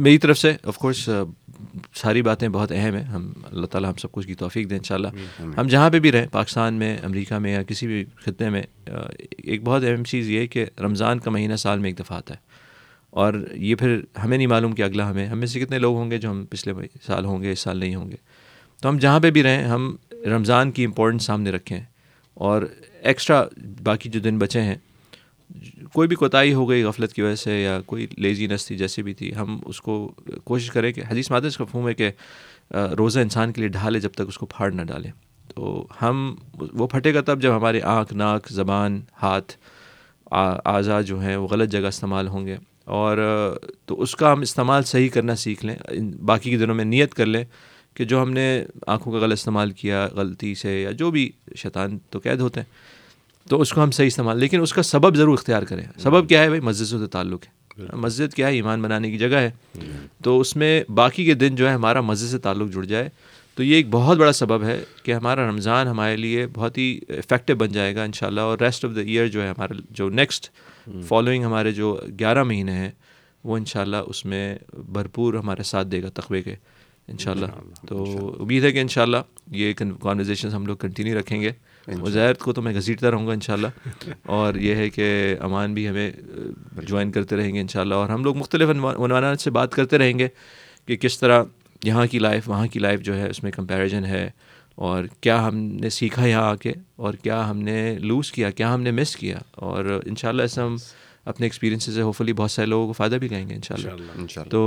میری طرف سے آف کورس ساری باتیں بہت اہم ہیں. ہم اللہ تعالیٰ ہم سب کچھ کی توفیق دیں انشاءاللہ. ہم جہاں پہ بھی رہیں, پاکستان میں, امریکہ میں, یا کسی بھی خطے میں, ایک بہت اہم چیز یہ ہے کہ رمضان کا مہینہ سال میں ایک دفعہ آتا ہے, اور یہ پھر ہمیں نہیں معلوم کہ اگلا ہمیں, ہم میں سے کتنے لوگ ہوں گے جو ہم پچھلے سال ہوں گے اس سال نہیں ہوں گے. تو ہم جہاں پہ بھی رہیں ہم رمضان کی امپورٹنس سامنے رکھیں, اور ایکسٹرا باقی جو دن بچے ہیں, کوئی بھی کوتاہی ہو گئی غفلت کی وجہ سے یا کوئی لیزینس تھی جیسے بھی تھی, ہم اس کو کوشش کریں کہ حدیث مادہ اس کا مفہوم ہے کہ روزہ انسان کے لیے ڈھال ہے جب تک اس کو پھاڑ نہ ڈالیں. تو ہم وہ پھٹے گا تب جب ہمارے آنکھ, ناک, زبان, ہاتھ, اعضاء جو ہیں وہ غلط جگہ استعمال ہوں گے, اور تو اس کا ہم استعمال صحیح کرنا سیکھ لیں. باقی کے دنوں میں نیت کر لیں کہ جو ہم نے آنکھوں کا غلط استعمال کیا غلطی سے, یا جو بھی شیطان تو قید ہوتے ہیں, تو اس کو ہم صحیح استعمال, لیکن اس کا سبب ضرور اختیار کریں. سبب کیا ہے بھائی؟ مسجد سے تعلق ہے. مسجد کیا ہے؟ ایمان بنانے کی جگہ ہے. تو اس میں باقی کے دن جو ہے ہمارا مسجد سے تعلق جڑ جائے تو یہ ایک بہت بڑا سبب ہے کہ ہمارا رمضان ہمارے لیے بہت ہی افیکٹو بن جائے گا انشاءاللہ. اور ریسٹ آف دا ایئر جو ہے ہمارا, جو نیکسٹ فالوئنگ ہمارے جو 11 مہینے ہیں وہ انشاءاللہ اس میں بھرپور ہمارا ساتھ دے گا تقوی کے انشاءاللہ. تو امید ہے کہ انشاءاللہ یہ کانورزیشنز ہم لوگ کنٹینیو رکھیں گے. مظاہر کو تو میں گھسیٹتا رہوں گا انشاءاللہ, اور یہ ہے کہ امان بھی ہمیں جوائن کرتے رہیں گے انشاءاللہ, اور ہم لوگ مختلف عنوانات سے بات کرتے رہیں گے کہ کس طرح یہاں کی لائف وہاں کی لائف جو ہے اس میں کمپیریزن ہے, اور کیا ہم نے سیکھا یہاں آ کے, اور کیا ہم نے لوز کیا, کیا ہم نے مس کیا, اور انشاءاللہ ایسا ہم اپنے ایکسپیرینسز سے ہوپ فلی بہت سارے لوگوں کو فائدہ بھی لائیں گے انشاءاللہ. تو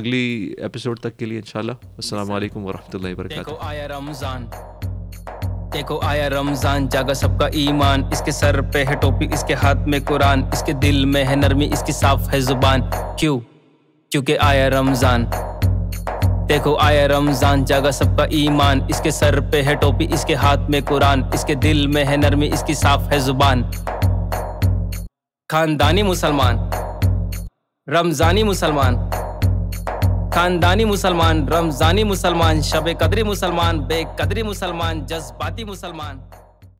اگلی ایپیسوڈ تک کے لیے انشاءاللہ السلام علیکم ورحمۃ اللہ وبرکاتہ. دیکھو آیا رمضان, جاگا سب کا ایمان, اس کے سر پہ ہے ٹوپی, اس کے ہاتھ میں قرآن, اس کے دل میں ہے نرمی, اس کی صاف ہے زبان, کیوں؟ کیونکہ آیا رمضان. دیکھو آیا رمضان, جاگا سب کا ایمان, اس کے سر پہ ہے ٹوپی, اس کے ہاتھ میں قرآن, اس کے دل میں ہے نرمی, اس کی صاف ہے زبان. خاندانی مسلمان, رمضانی مسلمان, خاندانی مسلمان، رمضانی مسلمان، شب قدری مسلمان، بے قدری مسلمان، جذباتی مسلمان۔